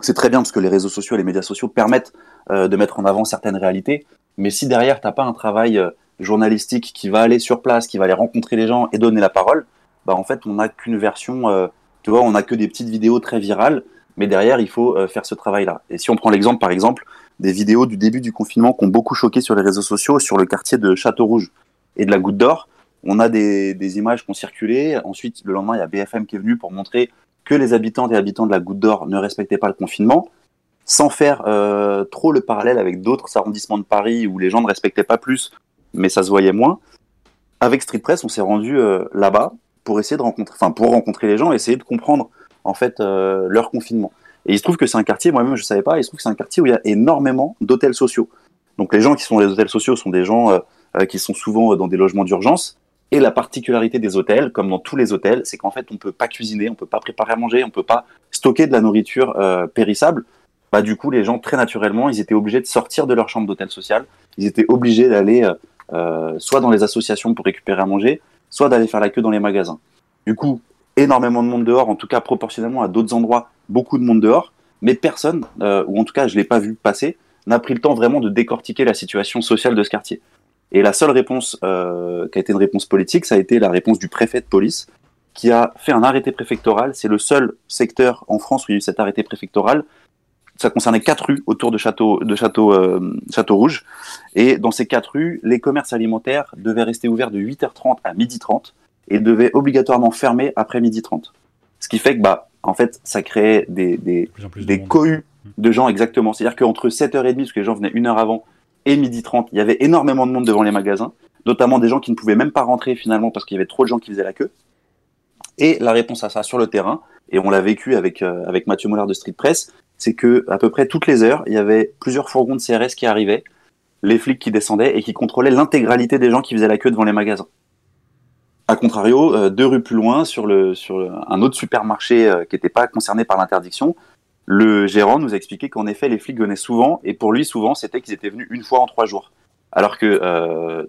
C'est très bien, parce que les réseaux sociaux et les médias sociaux permettent de mettre en avant certaines réalités. Mais si derrière, t'as pas un travail journalistique qui va aller sur place, qui va aller rencontrer les gens et donner la parole, bah en fait, on n'a qu'une version... tu vois, on n'a que des petites vidéos très virales. Mais derrière, il faut faire ce travail-là. Et si on prend l'exemple, par exemple, des vidéos du début du confinement qui ont beaucoup choqué sur les réseaux sociaux, sur le quartier de Château-Rouge et de la Goutte d'Or, on a des images qui ont circulé. Ensuite, le lendemain, il y a BFM qui est venu pour montrer que les habitantes et habitants de la Goutte d'Or ne respectaient pas le confinement, sans faire trop le parallèle avec d'autres arrondissements de Paris où les gens ne respectaient pas plus, mais ça se voyait moins. Avec Street Press, on s'est rendu là-bas pour essayer de rencontrer les gens, essayer de comprendre en fait leur confinement. Et il se trouve que c'est un quartier, moi-même je ne savais pas, il se trouve que c'est un quartier où il y a énormément d'hôtels sociaux. Donc les gens qui sont dans les hôtels sociaux sont des gens qui sont souvent dans des logements d'urgence, Et la particularité des hôtels, comme dans tous les hôtels, c'est qu'en fait, on ne peut pas cuisiner, on ne peut pas préparer à manger, on ne peut pas stocker de la nourriture périssable. Bah, du coup, les gens, très naturellement, ils étaient obligés de sortir de leur chambre d'hôtel social. Ils étaient obligés d'aller soit dans les associations pour récupérer à manger, soit d'aller faire la queue dans les magasins. Du coup, énormément de monde dehors, en tout cas proportionnellement à d'autres endroits, beaucoup de monde dehors, mais personne, ou en tout cas je ne l'ai pas vu passer, n'a pris le temps vraiment de décortiquer la situation sociale de ce quartier. Et la seule réponse qui a été une réponse politique, ça a été la réponse du préfet de police, qui a fait un arrêté préfectoral. C'est le seul secteur en France où il y a eu cet arrêté préfectoral. Ça concernait 4 rues autour de Château-Rouge. Et dans ces 4 rues, les commerces alimentaires devaient rester ouverts de 8h30 à 12h30 et devaient obligatoirement fermer après 12h30. Ce qui fait que, bah, en fait, ça créait des cohues de gens, exactement. C'est-à-dire qu'entre 7h30, parce que les gens venaient 1 heure avant, et 12h30, il y avait énormément de monde devant les magasins, notamment des gens qui ne pouvaient même pas rentrer finalement parce qu'il y avait trop de gens qui faisaient la queue. Et la réponse à ça sur le terrain, et on l'a vécu avec Mathieu Mollard de Street Press, c'est que à peu près toutes les heures, il y avait plusieurs fourgons de CRS qui arrivaient, les flics qui descendaient et qui contrôlaient l'intégralité des gens qui faisaient la queue devant les magasins. A contrario, 2 rues plus loin, sur un autre supermarché qui n'était pas concerné par l'interdiction, le gérant nous a expliqué qu'en effet, les flics venaient souvent, et pour lui, souvent, c'était qu'ils étaient venus 1 fois en 3 jours. Alors que,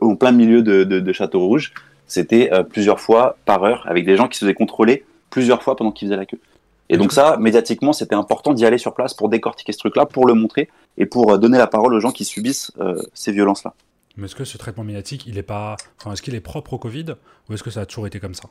en plein milieu de Château-Rouge, c'était plusieurs fois par heure, avec des gens qui se faisaient contrôler plusieurs fois pendant qu'ils faisaient la queue. Et donc ça, médiatiquement, c'était important d'y aller sur place pour décortiquer ce truc-là, pour le montrer, et pour donner la parole aux gens qui subissent ces violences-là. Mais est-ce que ce traitement médiatique, il est pas... enfin, est-ce qu'il est propre au Covid, ou est-ce que ça a toujours été comme ça ?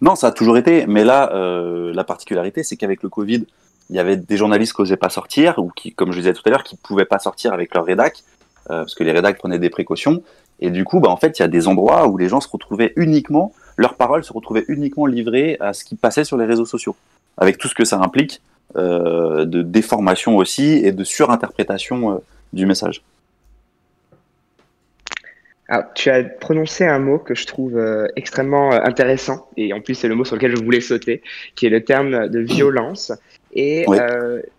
Non, ça a toujours été, mais là, la particularité, c'est qu'avec le Covid, il y avait des journalistes qui n'osaient pas sortir, ou qui, comme je disais tout à l'heure, qui ne pouvaient pas sortir avec leur rédac, parce que les rédacs prenaient des précautions, et du coup, bah, en fait, il y a des endroits où les gens se retrouvaient uniquement, leurs paroles se retrouvaient uniquement livrées à ce qui passait sur les réseaux sociaux, avec tout ce que ça implique de déformation aussi, et de surinterprétation du message. Alors, tu as prononcé un mot que je trouve extrêmement intéressant, et en plus c'est le mot sur lequel je voulais sauter, qui est le terme de violence. Et oui.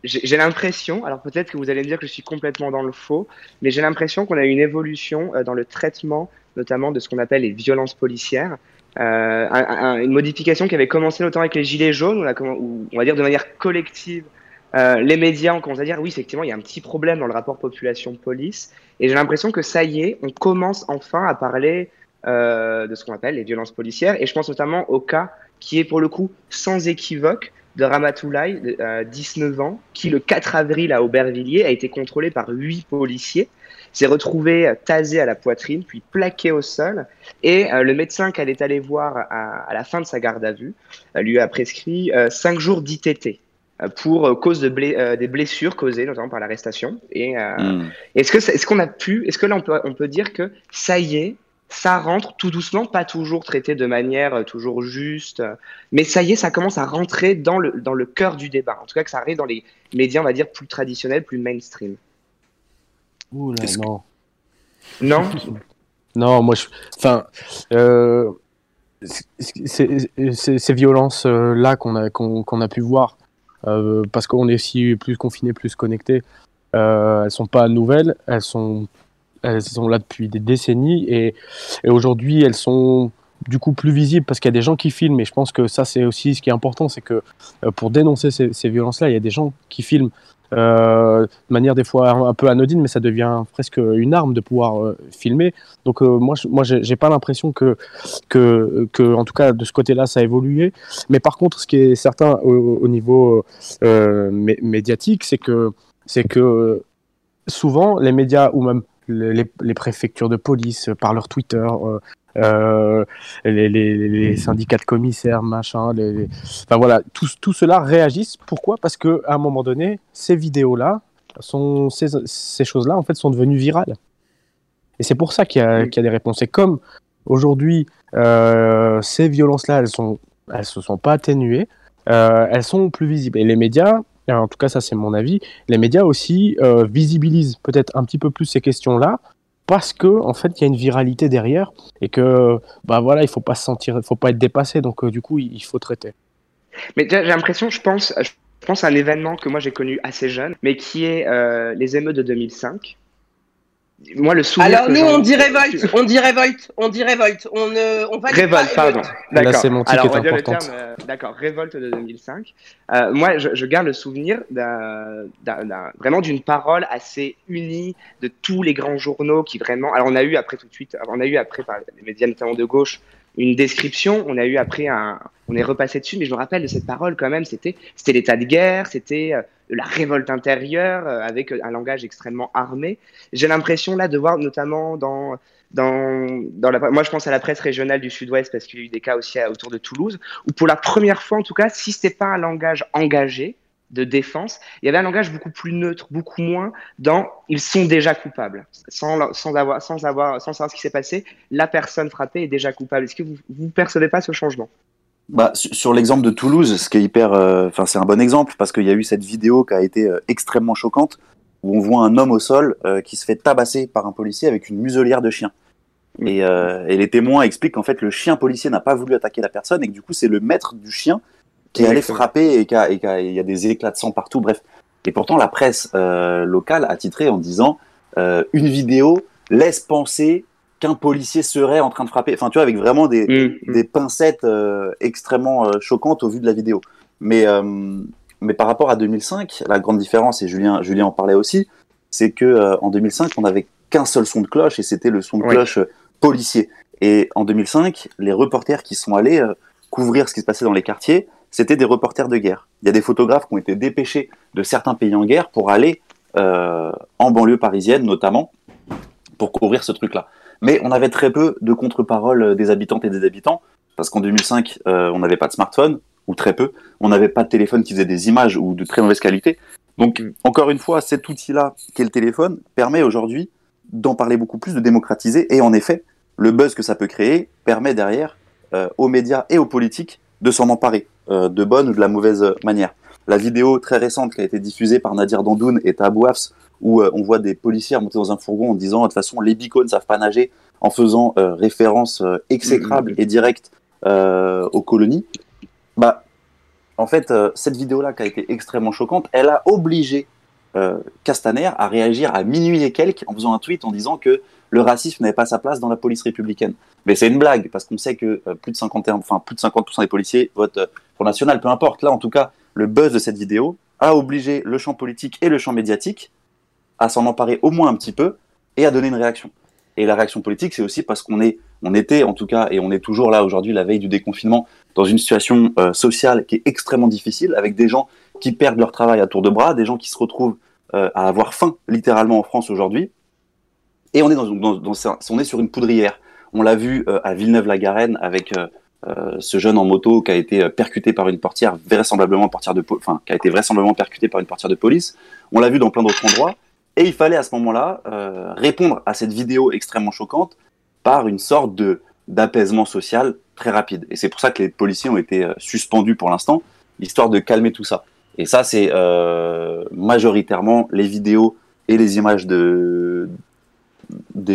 J'ai l'impression, alors peut-être que vous allez me dire que je suis complètement dans le faux, mais j'ai l'impression qu'on a une évolution dans le traitement, notamment de ce qu'on appelle les violences policières. Une modification qui avait commencé notamment avec les Gilets jaunes, où on va dire de manière collective, les médias ont commencé à dire oui, effectivement, il y a un petit problème dans le rapport population-police, et j'ai l'impression que ça y est, on commence enfin à parler de ce qu'on appelle les violences policières, et je pense notamment au cas qui est pour le coup sans équivoque de Ramatoulaye, 19 ans, qui le 4 avril à Aubervilliers a été contrôlé par 8 policiers, s'est retrouvé tasé à la poitrine, puis plaqué au sol, et le médecin qu'elle est allée voir à la fin de sa garde à vue lui a prescrit 5 jours d'ITT. Pour cause des blessures causées notamment par l'arrestation. Et est-ce que là on peut dire que ça y est, ça rentre tout doucement, pas toujours traité de manière toujours juste, mais ça y est, ça commence à rentrer dans le cœur du débat. En tout cas, que ça arrive dans les médias, on va dire plus traditionnels, plus mainstream. Ouh là, non. Que... non. Non, moi, ces violences là qu'on a pu voir. Parce qu'on est aussi plus confinés, plus connectés, elles ne sont pas nouvelles, elles sont là depuis des décennies, et aujourd'hui elles sont du coup plus visibles parce qu'il y a des gens qui filment, et je pense que ça c'est aussi ce qui est important, c'est que pour dénoncer ces violences-là, il y a des gens qui filment de manière des fois un peu anodine, mais ça devient presque une arme de pouvoir filmer. Donc moi j'ai pas l'impression que en tout cas de ce côté-là ça a évolué, mais par contre ce qui est certain au niveau médiatique, c'est que souvent les médias ou même les préfectures de police par leur Twitter, les syndicats de commissaires, machin, enfin voilà, tout cela réagissent. Pourquoi ? Parce que à un moment donné, ces vidéos-là, ces choses-là, en fait, sont devenues virales. Et c'est pour ça qu'il y a des réponses. Et comme aujourd'hui, ces violences-là, elles se sont pas atténuées, elles sont plus visibles. Et les médias, en tout cas, ça c'est mon avis, les médias aussi visibilisent peut-être un petit peu plus ces questions-là. Parce que en fait, il y a une viralité derrière et que bah voilà, il faut pas se sentir, il faut pas être dépassé. Donc du coup, il faut traiter. Mais j'ai l'impression, je pense à un événement que moi j'ai connu assez jeune, mais qui est les émeutes de 2005. Moi, le souvenir. Alors, nous, on dit révolte. On va dire révolte, pardon. D'accord. Alors, on va dire le terme. D'accord, révolte de 2005. Moi, je garde le souvenir vraiment d'une parole assez unie de tous les grands journaux qui vraiment. Alors, on a eu après tout de suite, on a eu après par les médias notamment de gauche une description. On a eu après un. On est repassé dessus, mais je me rappelle de cette parole quand même. C'était l'état de guerre, c'était la révolte intérieure avec un langage extrêmement armé. J'ai l'impression là de voir notamment moi je pense à la presse régionale du Sud-Ouest parce qu'il y a eu des cas aussi autour de Toulouse où pour la première fois en tout cas, si c'était pas un langage engagé de défense, il y avait un langage beaucoup plus neutre, beaucoup moins dans « ils sont déjà coupables ». Sans savoir ce qui s'est passé, la personne frappée est déjà coupable. Est-ce que vous percevez pas ce changement? Bah, sur l'exemple de Toulouse, ce qui est hyper, c'est un bon exemple parce qu'il y a eu cette vidéo qui a été extrêmement choquante où on voit un homme au sol qui se fait tabasser par un policier avec une muselière de chien. Et les témoins expliquent qu'en fait le chien policier n'a pas voulu attaquer la personne et que du coup c'est le maître du chien qui est allé frapper et il y a des éclats de sang partout. Bref. Et pourtant la presse locale a titré en disant une vidéo laisse penser qu'un policier serait en train de frapper, enfin tu vois, avec vraiment des pincettes extrêmement choquantes au vu de la vidéo. Mais par rapport à 2005, la grande différence, et Julien en parlait aussi, c'est que en 2005 on n'avait qu'un seul son de cloche et c'était le son de cloche policier. Et en 2005, les reporters qui sont allés couvrir ce qui se passait dans les quartiers, c'était des reporters de guerre. Il y a des photographes qui ont été dépêchés de certains pays en guerre pour aller en banlieue parisienne notamment pour couvrir ce truc-là. Mais on avait très peu de contre-paroles des habitantes et des habitants, parce qu'en 2005, on n'avait pas de smartphone, ou très peu, on n'avait pas de téléphone qui faisait des images ou de très mauvaise qualité. Donc, encore une fois, cet outil-là, qui est le téléphone, permet aujourd'hui d'en parler beaucoup plus, de démocratiser, et en effet, le buzz que ça peut créer permet derrière aux médias et aux politiques de s'en emparer, de bonne ou de la mauvaise manière. La vidéo très récente qui a été diffusée par Nadir Dandoun et Tabou Hafs, où on voit des policiers monter dans un fourgon en disant de toute façon les bicos ne savent pas nager, en faisant référence exécrable et directe aux colonies. Bah, en fait, cette vidéo-là qui a été extrêmement choquante, elle a obligé Castaner à réagir à minuit et quelques en faisant un tweet en disant que le racisme n'avait pas sa place dans la police républicaine. Mais c'est une blague parce qu'on sait que plus de 50% des policiers votent pour National, peu importe. Là, en tout cas, le buzz de cette vidéo a obligé le champ politique et le champ médiatique à s'en emparer au moins un petit peu et à donner une réaction. Et la réaction politique, c'est aussi parce qu'on était en tout cas, et on est toujours là aujourd'hui, la veille du déconfinement, dans une situation sociale qui est extrêmement difficile, avec des gens qui perdent leur travail à tour de bras, des gens qui se retrouvent à avoir faim, littéralement, en France aujourd'hui. Et on est, on est sur une poudrière. On l'a vu à Villeneuve-la-Garenne avec ce jeune en moto qui a été percuté par une portière, vraisemblablement percuté par une portière de police. On l'a vu dans plein d'autres endroits. Et il fallait à ce moment-là répondre à cette vidéo extrêmement choquante par une sorte d'apaisement social très rapide. Et c'est pour ça que les policiers ont été suspendus pour l'instant, histoire de calmer tout ça. Et ça, c'est majoritairement les vidéos et les images des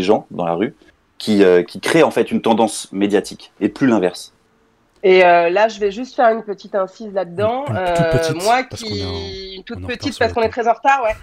gens dans la rue qui créent en fait une tendance médiatique et plus l'inverse. Et là, je vais juste faire une petite incise là-dedans. Parce qu'on est très en retard, ouais.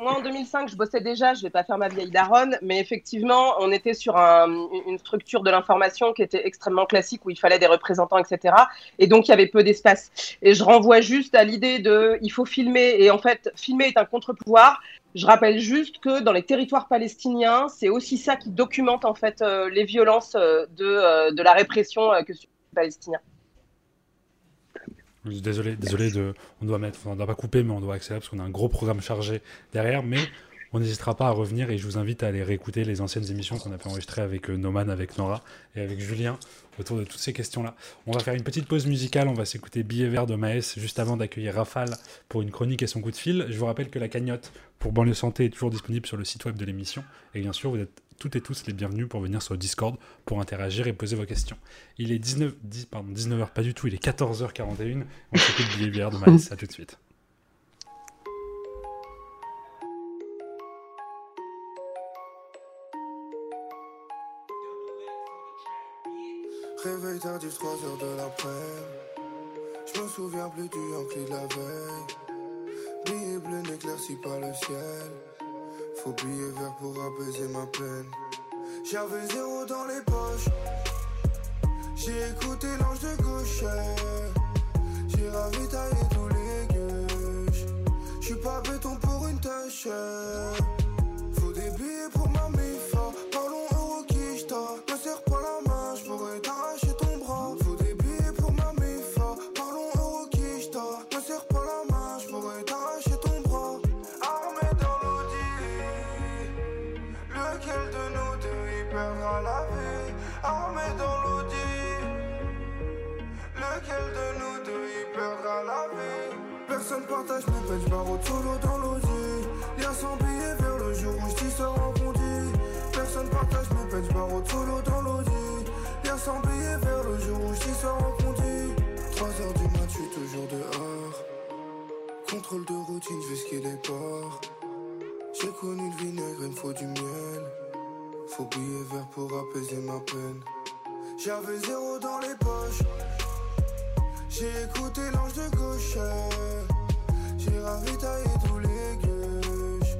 Moi, en 2005, je bossais déjà, je ne vais pas faire ma vieille daronne, mais effectivement, on était sur une structure de l'information qui était extrêmement classique, où il fallait des représentants, etc. Et donc, il y avait peu d'espace. Et je renvoie juste à l'idée de « il faut filmer ». Et en fait, filmer est un contre-pouvoir. Je rappelle juste que dans les territoires palestiniens, c'est aussi ça qui documente en fait les violences de la répression que subissent les Palestiniens. Désolé, on doit pas couper, mais on doit accélérer parce qu'on a un gros programme chargé derrière. Mais on n'hésitera pas à revenir et je vous invite à aller réécouter les anciennes émissions qu'on a pu enregistrer avec No Man, avec Nora et avec Julien autour de toutes ces questions-là. On va faire une petite pause musicale, on va s'écouter Billet vert de Maes juste avant d'accueillir Raphaël pour une chronique et son coup de fil. Je vous rappelle que la cagnotte pour Banlieue Santé est toujours disponible sur le site web de l'émission et bien sûr vous êtes toutes et tous les bienvenus pour venir sur le Discord pour interagir et poser vos questions. Il est 19h, pas du tout, il est 14h41. On s'écoute Billet vert de Maes, à tout de suite. Réveil tardif, 3 heures de l'après-midi. Je me souviens plus du Yankee de la veille. Billet bleu n'éclaircit pas le ciel. Faut billets verts pour apaiser ma peine. J'avais zéro dans les poches. J'ai écouté l'ange de gauche. J'ai ravitaillé tous les gueuches. J'suis pas béton pour une tâche. Faut des billets pour ma méfa. Parlons au Rokista. Ne serre pas la main, j'pourrais t'arracher ton bras. Faut des billets pour ma méfa. Parlons au Rokista. Ne serre pas la main, j'pourrais t'arracher ton bras. Armé dans l'Audi, lequel de nous deux y perdra la vie? Armé dans l'Audi, lequel de nous deux y perdra la vie? Personne partage mes peines, j'barre au solo dans l'Audi. Lire sans billets vers le jour où j't'y sors en condi. Personne partage mes peines, j'barre au solo dans l'Audi. Lire sans billets vers le jour où j't'y sors en condi. 3 heures du mat, j'suis toujours dehors. Contrôle de routine jusqu'à les ports. J'ai connu le vinaigre, il me faut du miel. Faut billets verts pour apaiser ma peine. J'avais zéro dans les poches. J'ai écouté l'ange de gauche. J'ai ravitaillé tous les gueuches.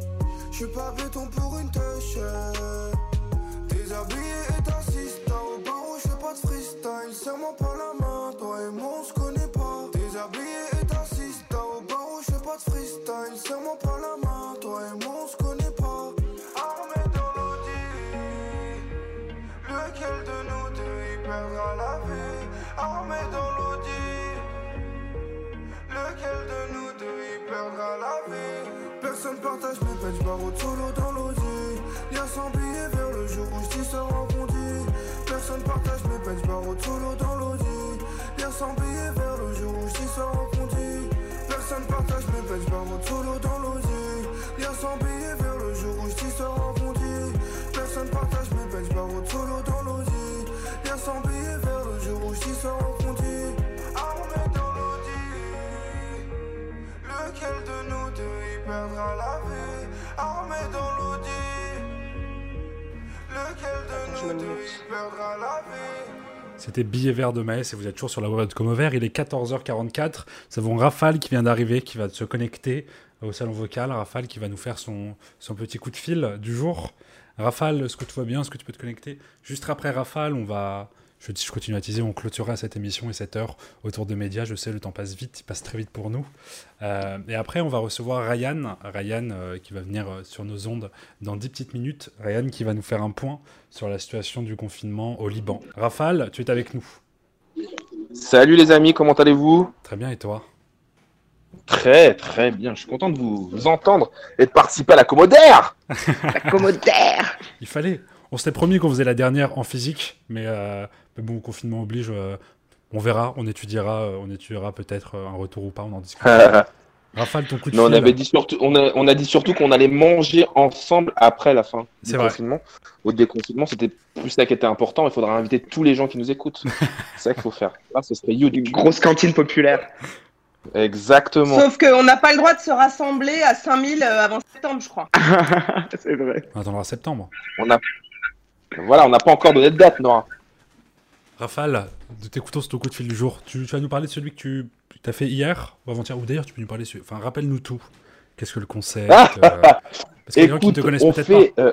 J'suis pas béton pour une tâche. Déshabillé et t'assista. Au barreau j'fais pas de freestyle. Serre-moi pas la main, toi et moi on se connaît pas. Déshabillé et t'assista. Au barreau j'fais pas de freestyle. Serre-moi pas la main, toi et moi on se connaît pas. Armé dans l'Audi, lequel de nous deux y perdra la vie? Armé dans l'Audi, lequel de nous deux y perdra la vie? Personne partage mes peines, j'barre au solo dans l'Audi. Lire sans billets vers le jour où j't'y sors en condi. Personne partage mes peines, j'barre au solo dans l'Audi. Lire sans billets vers le jour où j't'y sors en condi. Personne partage mes peines, j'barre au solo dans l'Audi. Lire sans billets vers le jour où j't'y sors en condi. Personne partage mes peines, j'barre au solo dans l'Audi. Lire sans billets vers le jour où j't'y sors en condi. Lequel de nous deux y perdra la vie? Armé dans l'Audi, lequel de nous deux y perdra la vie? C'était Billet Vert de Maes et vous êtes toujours sur la web de Comover. Il est 14h44. Nous avons Raphaël qui vient d'arriver, qui va se connecter au salon vocal. Raphaël qui va nous faire son petit coup de fil du jour. Raphaël, est-ce que tout va bien? Est-ce que tu peux te connecter? Juste après Raphaël, je continue à teaser, on clôturera cette émission et cette heure autour de médias. Je sais, le temps passe vite, il passe très vite pour nous. Et après, on va recevoir Ryan, qui va venir sur nos ondes dans 10 petites minutes. Ryan qui va nous faire un point sur la situation du confinement au Liban. Raphaël, tu es avec nous. Salut les amis, comment allez-vous? Très bien, et toi? Très, très bien. Je suis content de vous entendre et de participer à la Comodaire. La Comodaire. Il fallait... On s'était promis qu'on faisait la dernière en physique, mais bon, confinement oblige, on verra, on étudiera peut-être un retour ou pas, on en discutera. Raphaël, ton coup de fil. On a dit surtout qu'on allait manger ensemble après la fin du confinement. Au déconfinement, c'était plus ça qui était important, il faudra inviter tous les gens qui nous écoutent. C'est ça qu'il faut faire. Là, ce serait une grosse cantine populaire. Exactement. Sauf qu'on n'a pas le droit de se rassembler à 5000 avant septembre, je crois. C'est vrai. On attendra septembre. Voilà, on n'a pas encore donné de date, Nora. Raphaël, t'écoutons sur ton coup de fil du jour. Tu vas nous parler de celui que tu as fait hier ou avant-hier, ou d'ailleurs tu peux nous parler. Enfin, rappelle-nous tout. Qu'est-ce que le concept parce qu'il y a des gens qui ne te connaissent peut-être pas.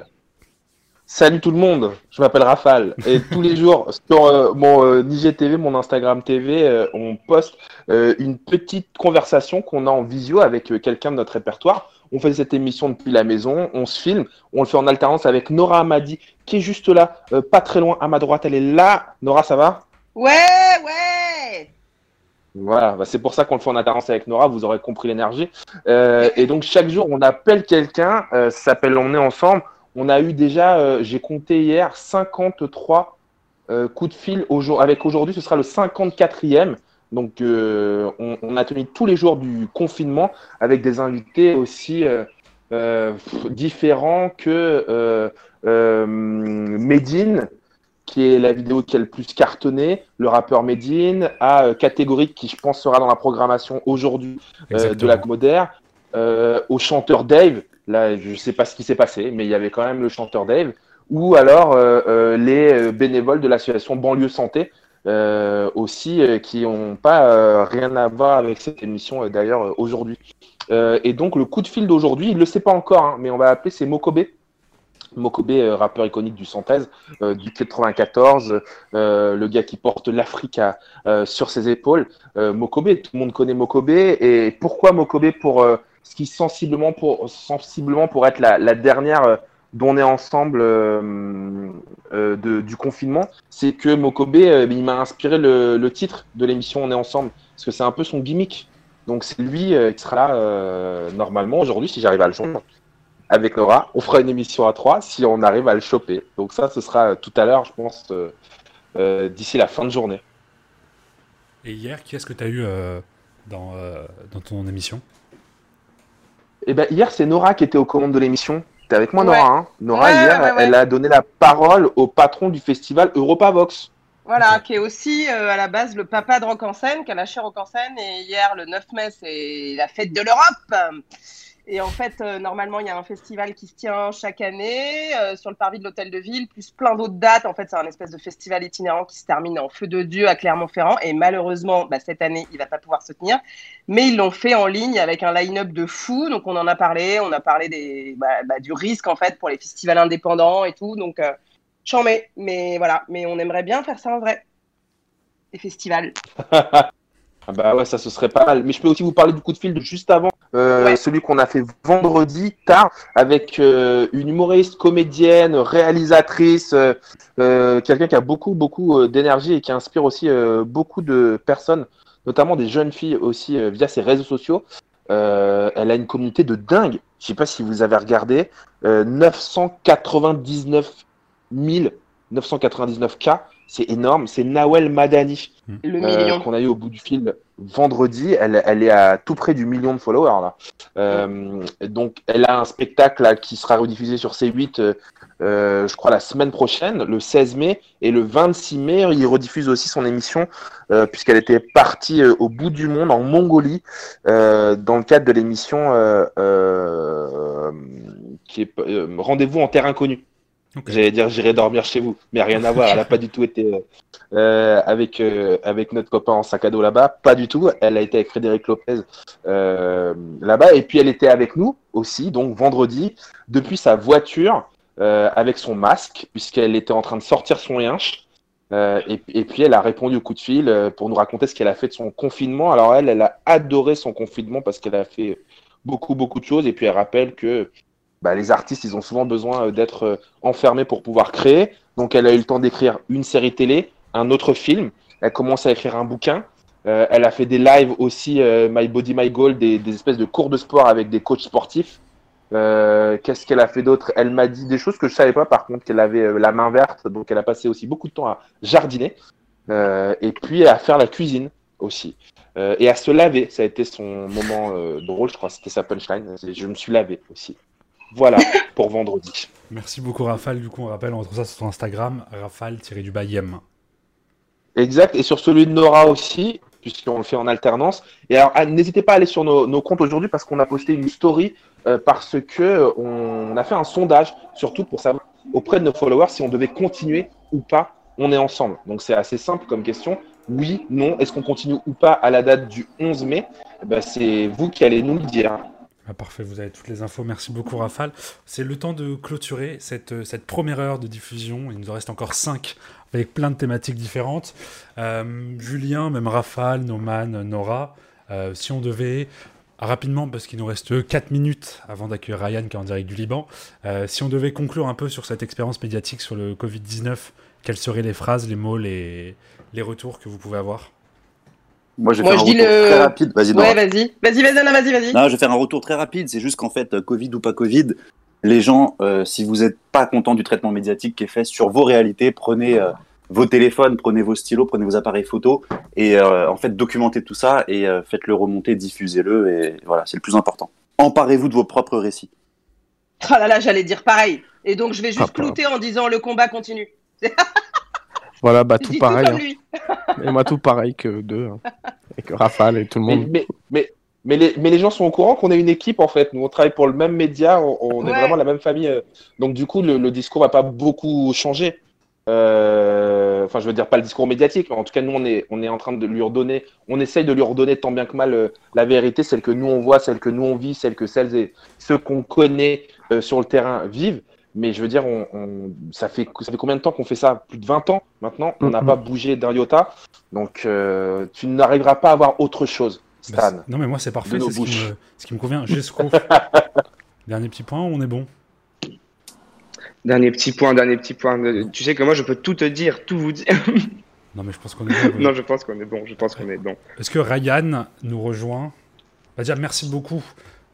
Salut tout le monde, je m'appelle Raphaël et tous les jours sur mon IGTV, mon Instagram TV, on poste une petite conversation qu'on a en visio avec quelqu'un de notre répertoire. On fait cette émission depuis la maison, on se filme, on le fait en alternance avec Nora Amadi qui est juste là, pas très loin à ma droite, elle est là. Nora, ça va? Ouais. Voilà, c'est pour ça qu'on le fait en alternance avec Nora, vous aurez compris l'énergie. Et donc chaque jour, on appelle quelqu'un, ça s'appelle On est ensemble. On a eu déjà, j'ai compté hier, 53 coups de fil. Aujourd'hui, ce sera le 54e. Donc, on a tenu tous les jours du confinement avec des invités aussi différents que Medine, qui est la vidéo qui a le plus cartonné, le rappeur Medine, à Catégorique, qui je pense sera dans la programmation aujourd'hui de la Comodaire, au chanteur Dave. Là, je ne sais pas ce qui s'est passé, mais il y avait quand même le chanteur Dave, ou alors les bénévoles de l'association Banlieue Santé, aussi, qui n'ont pas rien à voir avec cette émission, d'ailleurs, aujourd'hui. Et donc, le coup de fil d'aujourd'hui, il ne le sait pas encore, hein, mais on va l'appeler, c'est Mokobé. Mokobé, rappeur iconique du 113, du 94, le gars qui porte l'Afrique sur ses épaules. Mokobé, tout le monde connaît Mokobé. Et pourquoi Mokobé? Pour ce qui sensiblement pour être la dernière dont on est ensemble du confinement, c'est que Mokobé, il m'a inspiré le titre de l'émission On est ensemble, parce que c'est un peu son gimmick. Donc c'est lui qui sera là normalement aujourd'hui, si j'arrive à le joindre. Avec Nora, on fera une émission à 3 si on arrive à le choper. Donc ça, ce sera tout à l'heure, je pense, d'ici la fin de journée. Et hier, qui est-ce que tu as eu dans ton émission? Eh ben, hier, c'est Nora qui était aux commandes de l'émission. Tu es avec moi, ouais. Nora, hein? Nora, ouais, hier, ouais. Elle a donné la parole au patron du festival EuropaVox. Voilà, okay. Qui est aussi à la base le papa de Rock en Seine, qui a lâché Rock en Seine. Et hier, le 9 mai, c'est la fête de l'Europe. Et en fait, normalement, il y a un festival qui se tient chaque année sur le parvis de l'Hôtel de Ville, plus plein d'autres dates. En fait, c'est un espèce de festival itinérant qui se termine en feu de Dieu à Clermont-Ferrand. Et malheureusement, cette année, il ne va pas pouvoir se tenir. Mais ils l'ont fait en ligne avec un line-up de fou. Donc, on en a parlé. On a parlé du risque, en fait, pour les festivals indépendants et tout. Donc, j'en mets. Mais voilà. Mais on aimerait bien faire ça en vrai. Les festivals. Bah ouais, ça ce serait pas mal. Mais je peux aussi vous parler du coup de fil de juste avant, celui qu'on a fait vendredi tard avec une humoriste, comédienne, réalisatrice, quelqu'un qui a beaucoup d'énergie et qui inspire aussi beaucoup de personnes, notamment des jeunes filles aussi via ses réseaux sociaux. Elle a une communauté de dingue. Je sais pas si vous avez regardé, 999 000, 999 000 c'est énorme, c'est Nawel Madani qu'on a eu au bout du fil vendredi. Elle est à tout près du million de followers là. Donc elle a un spectacle là, qui sera rediffusé sur C8 je crois la semaine prochaine, le 16 mai et le 26 mai il rediffuse aussi son émission puisqu'elle était partie au bout du monde en Mongolie dans le cadre de l'émission qui est Rendez-vous en terre inconnue. Okay. J'allais dire j'irai dormir chez vous, mais rien à voir, elle n'a pas du tout été avec notre copain en sac à dos là-bas, pas du tout, elle a été avec Frédéric Lopez là-bas, et puis elle était avec nous aussi, donc vendredi, depuis sa voiture, avec son masque, puisqu'elle était en train de sortir son linge, et puis elle a répondu au coup de fil pour nous raconter ce qu'elle a fait de son confinement. Alors elle a adoré son confinement parce qu'elle a fait beaucoup de choses, et puis elle rappelle que les artistes, ils ont souvent besoin d'être enfermés pour pouvoir créer. Donc, elle a eu le temps d'écrire une série télé, un autre film. Elle commence à écrire un bouquin. Elle a fait des lives aussi, My Body, My Goal, des espèces de cours de sport avec des coachs sportifs. Qu'est-ce qu'elle a fait d'autre? Elle m'a dit des choses que je ne savais pas, par contre, qu'elle avait la main verte. Donc, elle a passé aussi beaucoup de temps à jardiner et puis à faire la cuisine aussi. Et à se laver. Ça a été son moment drôle, je crois. C'était sa punchline. Je me suis lavé aussi. Voilà, pour vendredi. Merci beaucoup, Raphaël. Du coup, on rappelle, on retrouve ça sur ton Instagram, Raphaël-Yem. Exact, et sur celui de Nora aussi, puisqu'on le fait en alternance. Et alors, n'hésitez pas à aller sur nos comptes aujourd'hui, parce qu'on a posté une story, parce qu'on a fait un sondage, surtout pour savoir auprès de nos followers si on devait continuer ou pas, on est ensemble. Donc, c'est assez simple comme question. Oui, non, est-ce qu'on continue ou pas à la date du 11 mai? C'est vous qui allez nous le dire. Ah, parfait, vous avez toutes les infos. Merci beaucoup, Raphaël. C'est le temps de clôturer cette première heure de diffusion. Il nous en reste encore 5 avec plein de thématiques différentes. Julien, même Raphaël, No Man, Nora, si on devait, rapidement, parce qu'il nous reste 4 minutes avant d'accueillir Ryan qui est en direct du Liban, si on devait conclure un peu sur cette expérience médiatique sur le Covid-19, quelles seraient les phrases, les mots, les retours que vous pouvez avoir? Moi, je vais faire un retour très rapide. Vas-y, ouais, vas-y. Non, je vais faire un retour très rapide. C'est juste qu'en fait, Covid ou pas Covid, les gens, si vous n'êtes pas content du traitement médiatique qui est fait sur vos réalités, prenez vos téléphones, prenez vos stylos, prenez vos appareils photos et en fait, documentez tout ça et faites-le remonter, diffusez-le et voilà, c'est le plus important. Emparez-vous de vos propres récits. Oh là là, j'allais dire pareil. Et donc, je vais juste clouter en disant le combat continue. Voilà, bah tout pareil. Hein. Et moi, tout pareil que deux. Hein. Et que Raphaël et tout le monde. Mais les gens sont au courant qu'on est une équipe, en fait. Nous, on travaille pour le même média, on est vraiment la même famille. Donc, du coup, le discours va pas beaucoup changer. Enfin, je veux dire, pas le discours médiatique, mais en tout cas, nous, on est en train de lui redonner, on essaye de lui redonner tant bien que mal la vérité, celle que nous, on voit, celle que nous, on vit, celle que celles et ceux qu'on connaît sur le terrain vivent. Mais je veux dire, ça fait combien de temps qu'on fait ça? Plus de 20 ans maintenant, on n'a pas bougé d'un iota. Donc, tu n'arriveras pas à avoir autre chose, Stan. Bah, non, mais moi, c'est parfait, c'est ce qui me convient. Jesco. Dernier petit point, on est bon. Dernier petit point. Tu sais que moi, je peux tout te dire, tout vous dire. Non, mais je pense qu'on est bon. Non, je pense qu'on est bon. Est-ce que Ryan nous rejoint? On va dire merci beaucoup.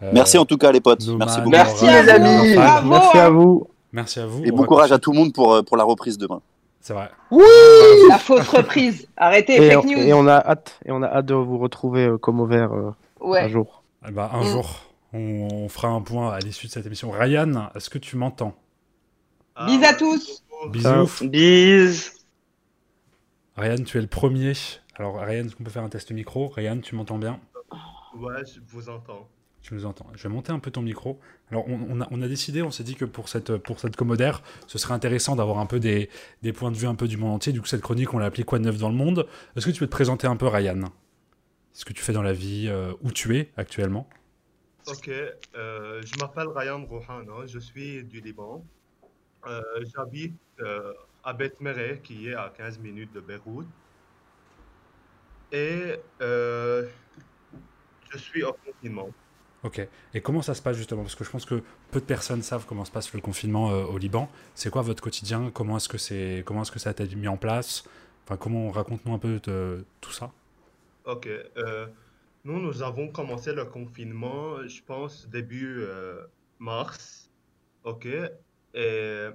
Merci en tout cas, les potes. Merci beaucoup. Merci, les amis. Bravo. Merci à vous. Et bon courage à tout le monde pour la reprise demain. C'est vrai. Oui, la fausse reprise. Arrêtez, fake news. Et on a hâte de vous retrouver comme au vert un jour. Ah bah, un jour, on fera un point à l'issue de cette émission. Ryan, est-ce que tu m'entends? Bisous à tous. Bisous. Bisous. Ryan, tu es le premier. Alors, Ryan, est-ce qu'on peut faire un test micro? Ryan, tu m'entends bien? Ouais, je vous entends. Tu nous entends. Je vais monter un peu ton micro. Alors, on a décidé, on s'est dit que pour cette commodaire, ce serait intéressant d'avoir un peu des points de vue un peu du monde entier. Du coup, cette chronique, on l'a appelée Quoi de neuf dans le monde. Est-ce que tu peux te présenter un peu, Ryan? Ce que tu fais dans la vie, où tu es actuellement? Ok. Je m'appelle Ryan Rouhana. Je suis du Liban. J'habite à Beth-Mereh, qui est à 15 minutes de Beyrouth. Et je suis en confinement. Ok. Et comment ça se passe justement? Parce que je pense que peu de personnes savent comment se passe le confinement au Liban. C'est quoi votre quotidien? Comment est-ce que ça a été mis en place? Enfin, raconte-nous un peu de tout ça. Ok. Nous avons commencé le confinement, je pense, début mars. Ok. Et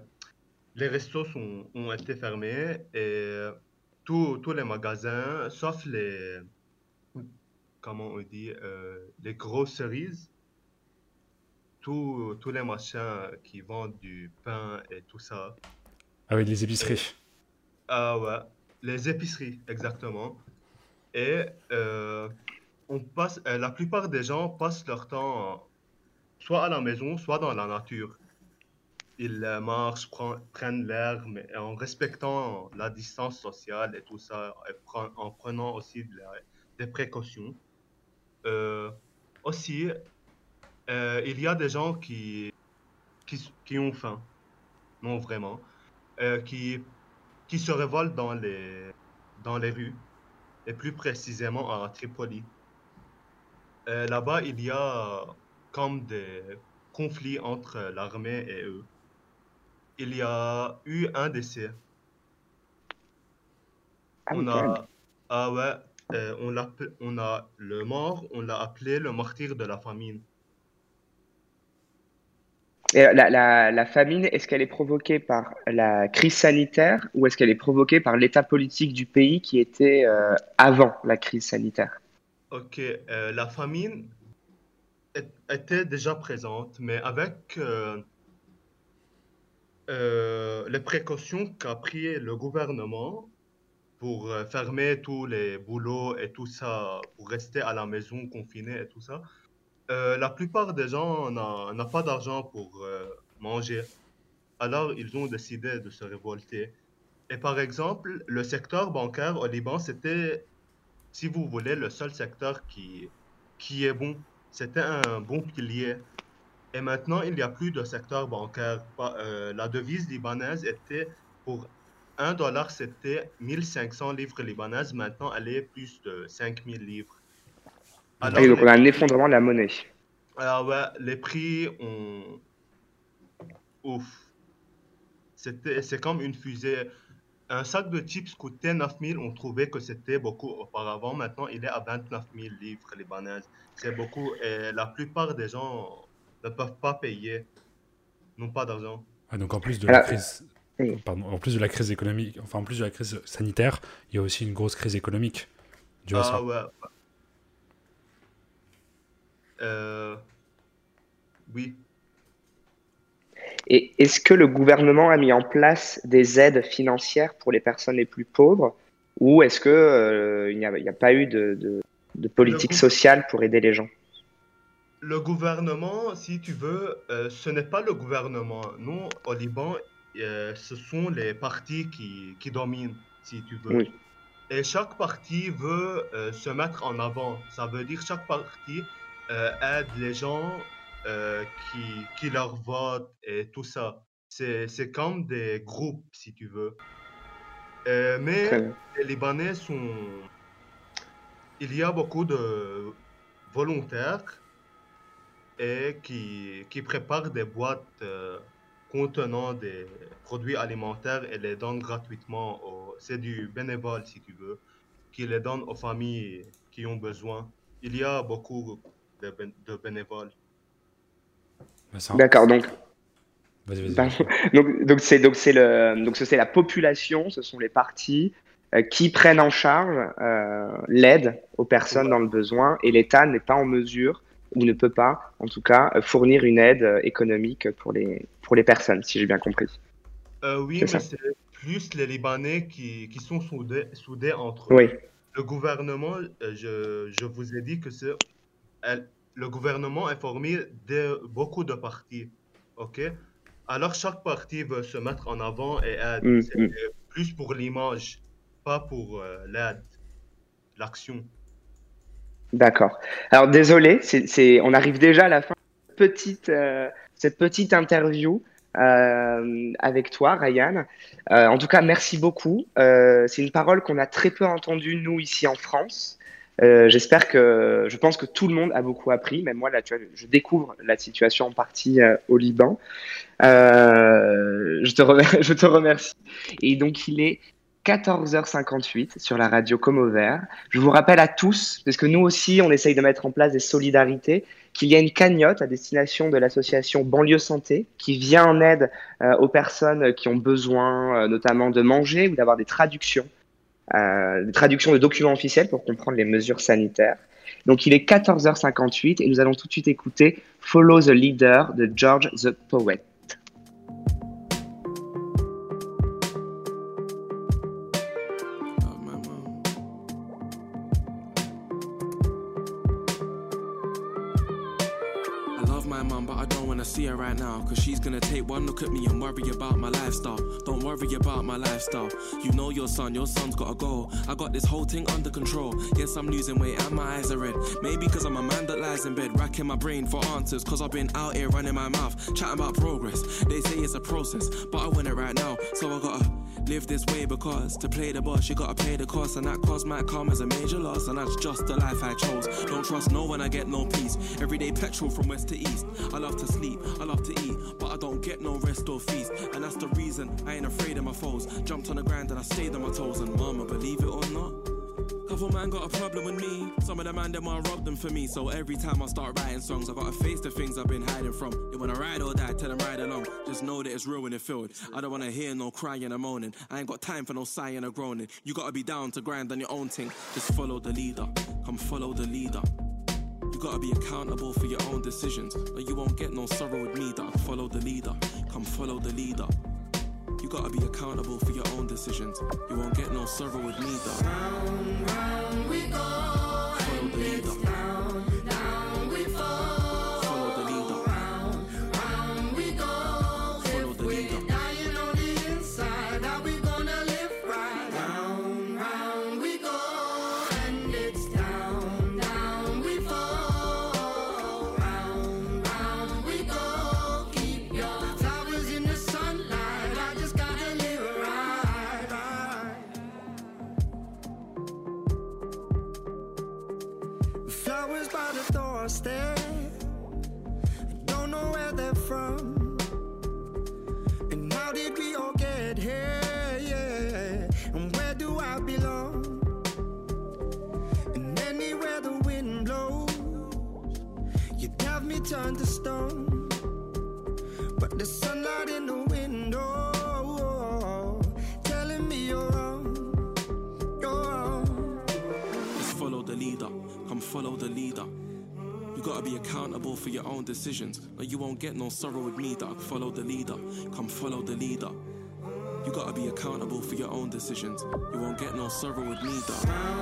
les restos ont été fermés et tous les magasins, sauf les... Comment on dit, les grosseries, tous les machins qui vendent du pain et tout ça. Ah oui, les épiceries. Ah ouais, les épiceries, exactement. Et la plupart des gens passent leur temps soit à la maison, soit dans la nature. Ils marchent, prennent l'air, mais en respectant la distance sociale et tout ça, et en prenant aussi des précautions. Aussi, il y a des gens qui ont faim, non vraiment, qui se révoltent dans les rues, et plus précisément à Tripoli. Là-bas, il y a comme des conflits entre l'armée et eux. Il y a eu un décès. On a le mort, on l'a appelé le martyr de la famine. Et la famine, est-ce qu'elle est provoquée par la crise sanitaire ou est-ce qu'elle est provoquée par l'état politique du pays qui était avant la crise sanitaire? Ok, la famine était déjà présente, mais avec les précautions qu'a pris le gouvernement, pour fermer tous les boulots et tout ça, pour rester à la maison, confiné et tout ça, la plupart des gens n'ont pas d'argent pour manger. Alors, ils ont décidé de se révolter. Et par exemple, le secteur bancaire au Liban, c'était, si vous voulez, le seul secteur qui est bon. C'était un bon pilier. Et maintenant, il n'y a plus de secteur bancaire. La devise libanaise était pour... $1, c'était 1500 livres libanaises. Maintenant, elle est plus de 5000 livres. Alors, donc, on a un effondrement de la monnaie. Alors, ouais, les prix ont... Ouf. C'est comme une fusée. Un sac de chips coûtait 9000. On trouvait que c'était beaucoup auparavant. Maintenant, il est à 29 000 livres libanaises. C'est beaucoup. Et la plupart des gens ne peuvent pas payer. N'ont pas d'argent. Ah, donc, en plus de la crise... Pardon, en plus de la crise économique, enfin en plus de la crise sanitaire, il y a aussi une grosse crise économique. Ouais. Oui. Et est-ce que le gouvernement a mis en place des aides financières pour les personnes les plus pauvres, ou est-ce que il n'y a pas eu de politique sociale pour aider les gens? Le gouvernement, si tu veux, ce n'est pas le gouvernement. Nous, au Liban, ce sont les partis qui dominent, si tu veux. Oui. Et chaque parti veut se mettre en avant. Ça veut dire que chaque parti aide les gens qui leur votent et tout ça. C'est comme des groupes, si tu veux. Mais les Libanais sont... Il y a beaucoup de volontaires et qui préparent des boîtes contenant des produits alimentaires et les donnent gratuitement. C'est du bénévole, si tu veux, qui les donnent aux familles qui ont besoin. Il y a beaucoup de bénévoles. D'accord, donc... Vas-y. Donc c'est la population, ce sont les partis qui prennent en charge l'aide aux personnes dans le besoin, et l'État n'est pas en mesure ou ne peut pas, en tout cas, fournir une aide économique pour les personnes, si j'ai bien compris. Oui, mais c'est plus les Libanais qui sont soudés entre eux. Oui. Le gouvernement, je vous ai dit que le gouvernement est formé de beaucoup de partis, ok? Alors chaque parti veut se mettre en avant et aide. C'est plus pour l'image, pas pour l'aide, l'action. D'accord. Alors désolé, on arrive déjà à la fin de cette petite interview avec toi, Ryan. En tout cas, merci beaucoup. C'est une parole qu'on a très peu entendue, nous, ici en France. Je pense que tout le monde a beaucoup appris. Même moi, là, tu vois, je découvre la situation en partie au Liban. Je te remercie. Et donc, il est 14h58 sur la radio Como Vert. Je vous rappelle à tous, parce que nous aussi, on essaye de mettre en place des solidarités, qu'il y a une cagnotte à destination de l'association Banlieue Santé qui vient en aide aux personnes qui ont besoin notamment de manger ou d'avoir des traductions de documents officiels pour comprendre les mesures sanitaires. Donc, il est 14h58 et nous allons tout de suite écouter « Follow the Leader » de George the Poet. See her right now, cause she's gonna take one look at me and worry about my lifestyle. Don't worry about my lifestyle. You know your son's gotta go. I got this whole thing under control. Yes, I'm losing weight and my eyes are red. Maybe cause I'm a man that lies in bed, racking my brain for answers. Cause I've been out here running my mouth, chatting about progress. They say it's a process, but I want it right now. So I gotta live this way, because to play the boss, you gotta pay the cost. And that cost might come as a major loss, and that's just the life I chose. Don't trust no one, I get no peace. Everyday petrol from west to east. I love to sleep, I love to eat, but I don't get no rest or feast. And that's the reason I ain't afraid of my foes. Jumped on the grind and I stayed on my toes. And mama, believe it or not, couple man got a problem with me. Some of the man them are robbed them for me. So every time I start writing songs, I gotta face the things I've been hiding from. They wanna ride or die, tell them ride along. Just know that it's real in the field. I don't wanna hear no crying or moaning. I ain't got time for no sighing or groaning. You gotta be down to grind on your own thing. Just follow the leader, come follow the leader. You gotta be accountable for your own decisions, or you won't get no sorrow with me, dog. Follow the leader, come follow the leader. You gotta be accountable for your own decisions, you won't get no sorrow with me, dog. Round, round we go, follow the leader. Down, down we fall, follow the leader. Round, round we go, follow the leader. We're dying on the inside, are we gonna live right? Round, round we go, and it's down. There, don't know where they're from, and how did we all get here? Yeah. And where do I belong? And anywhere the wind blows, you'd have me turn to stone. But the sunlight in the window telling me you're wrong, you're wrong. Just follow the leader, come follow the leader. You gotta be accountable for your own decisions, or you won't get no sorrow with me, dog. Follow the leader, come follow the leader. You gotta be accountable for your own decisions, you won't get no sorrow with me, dog.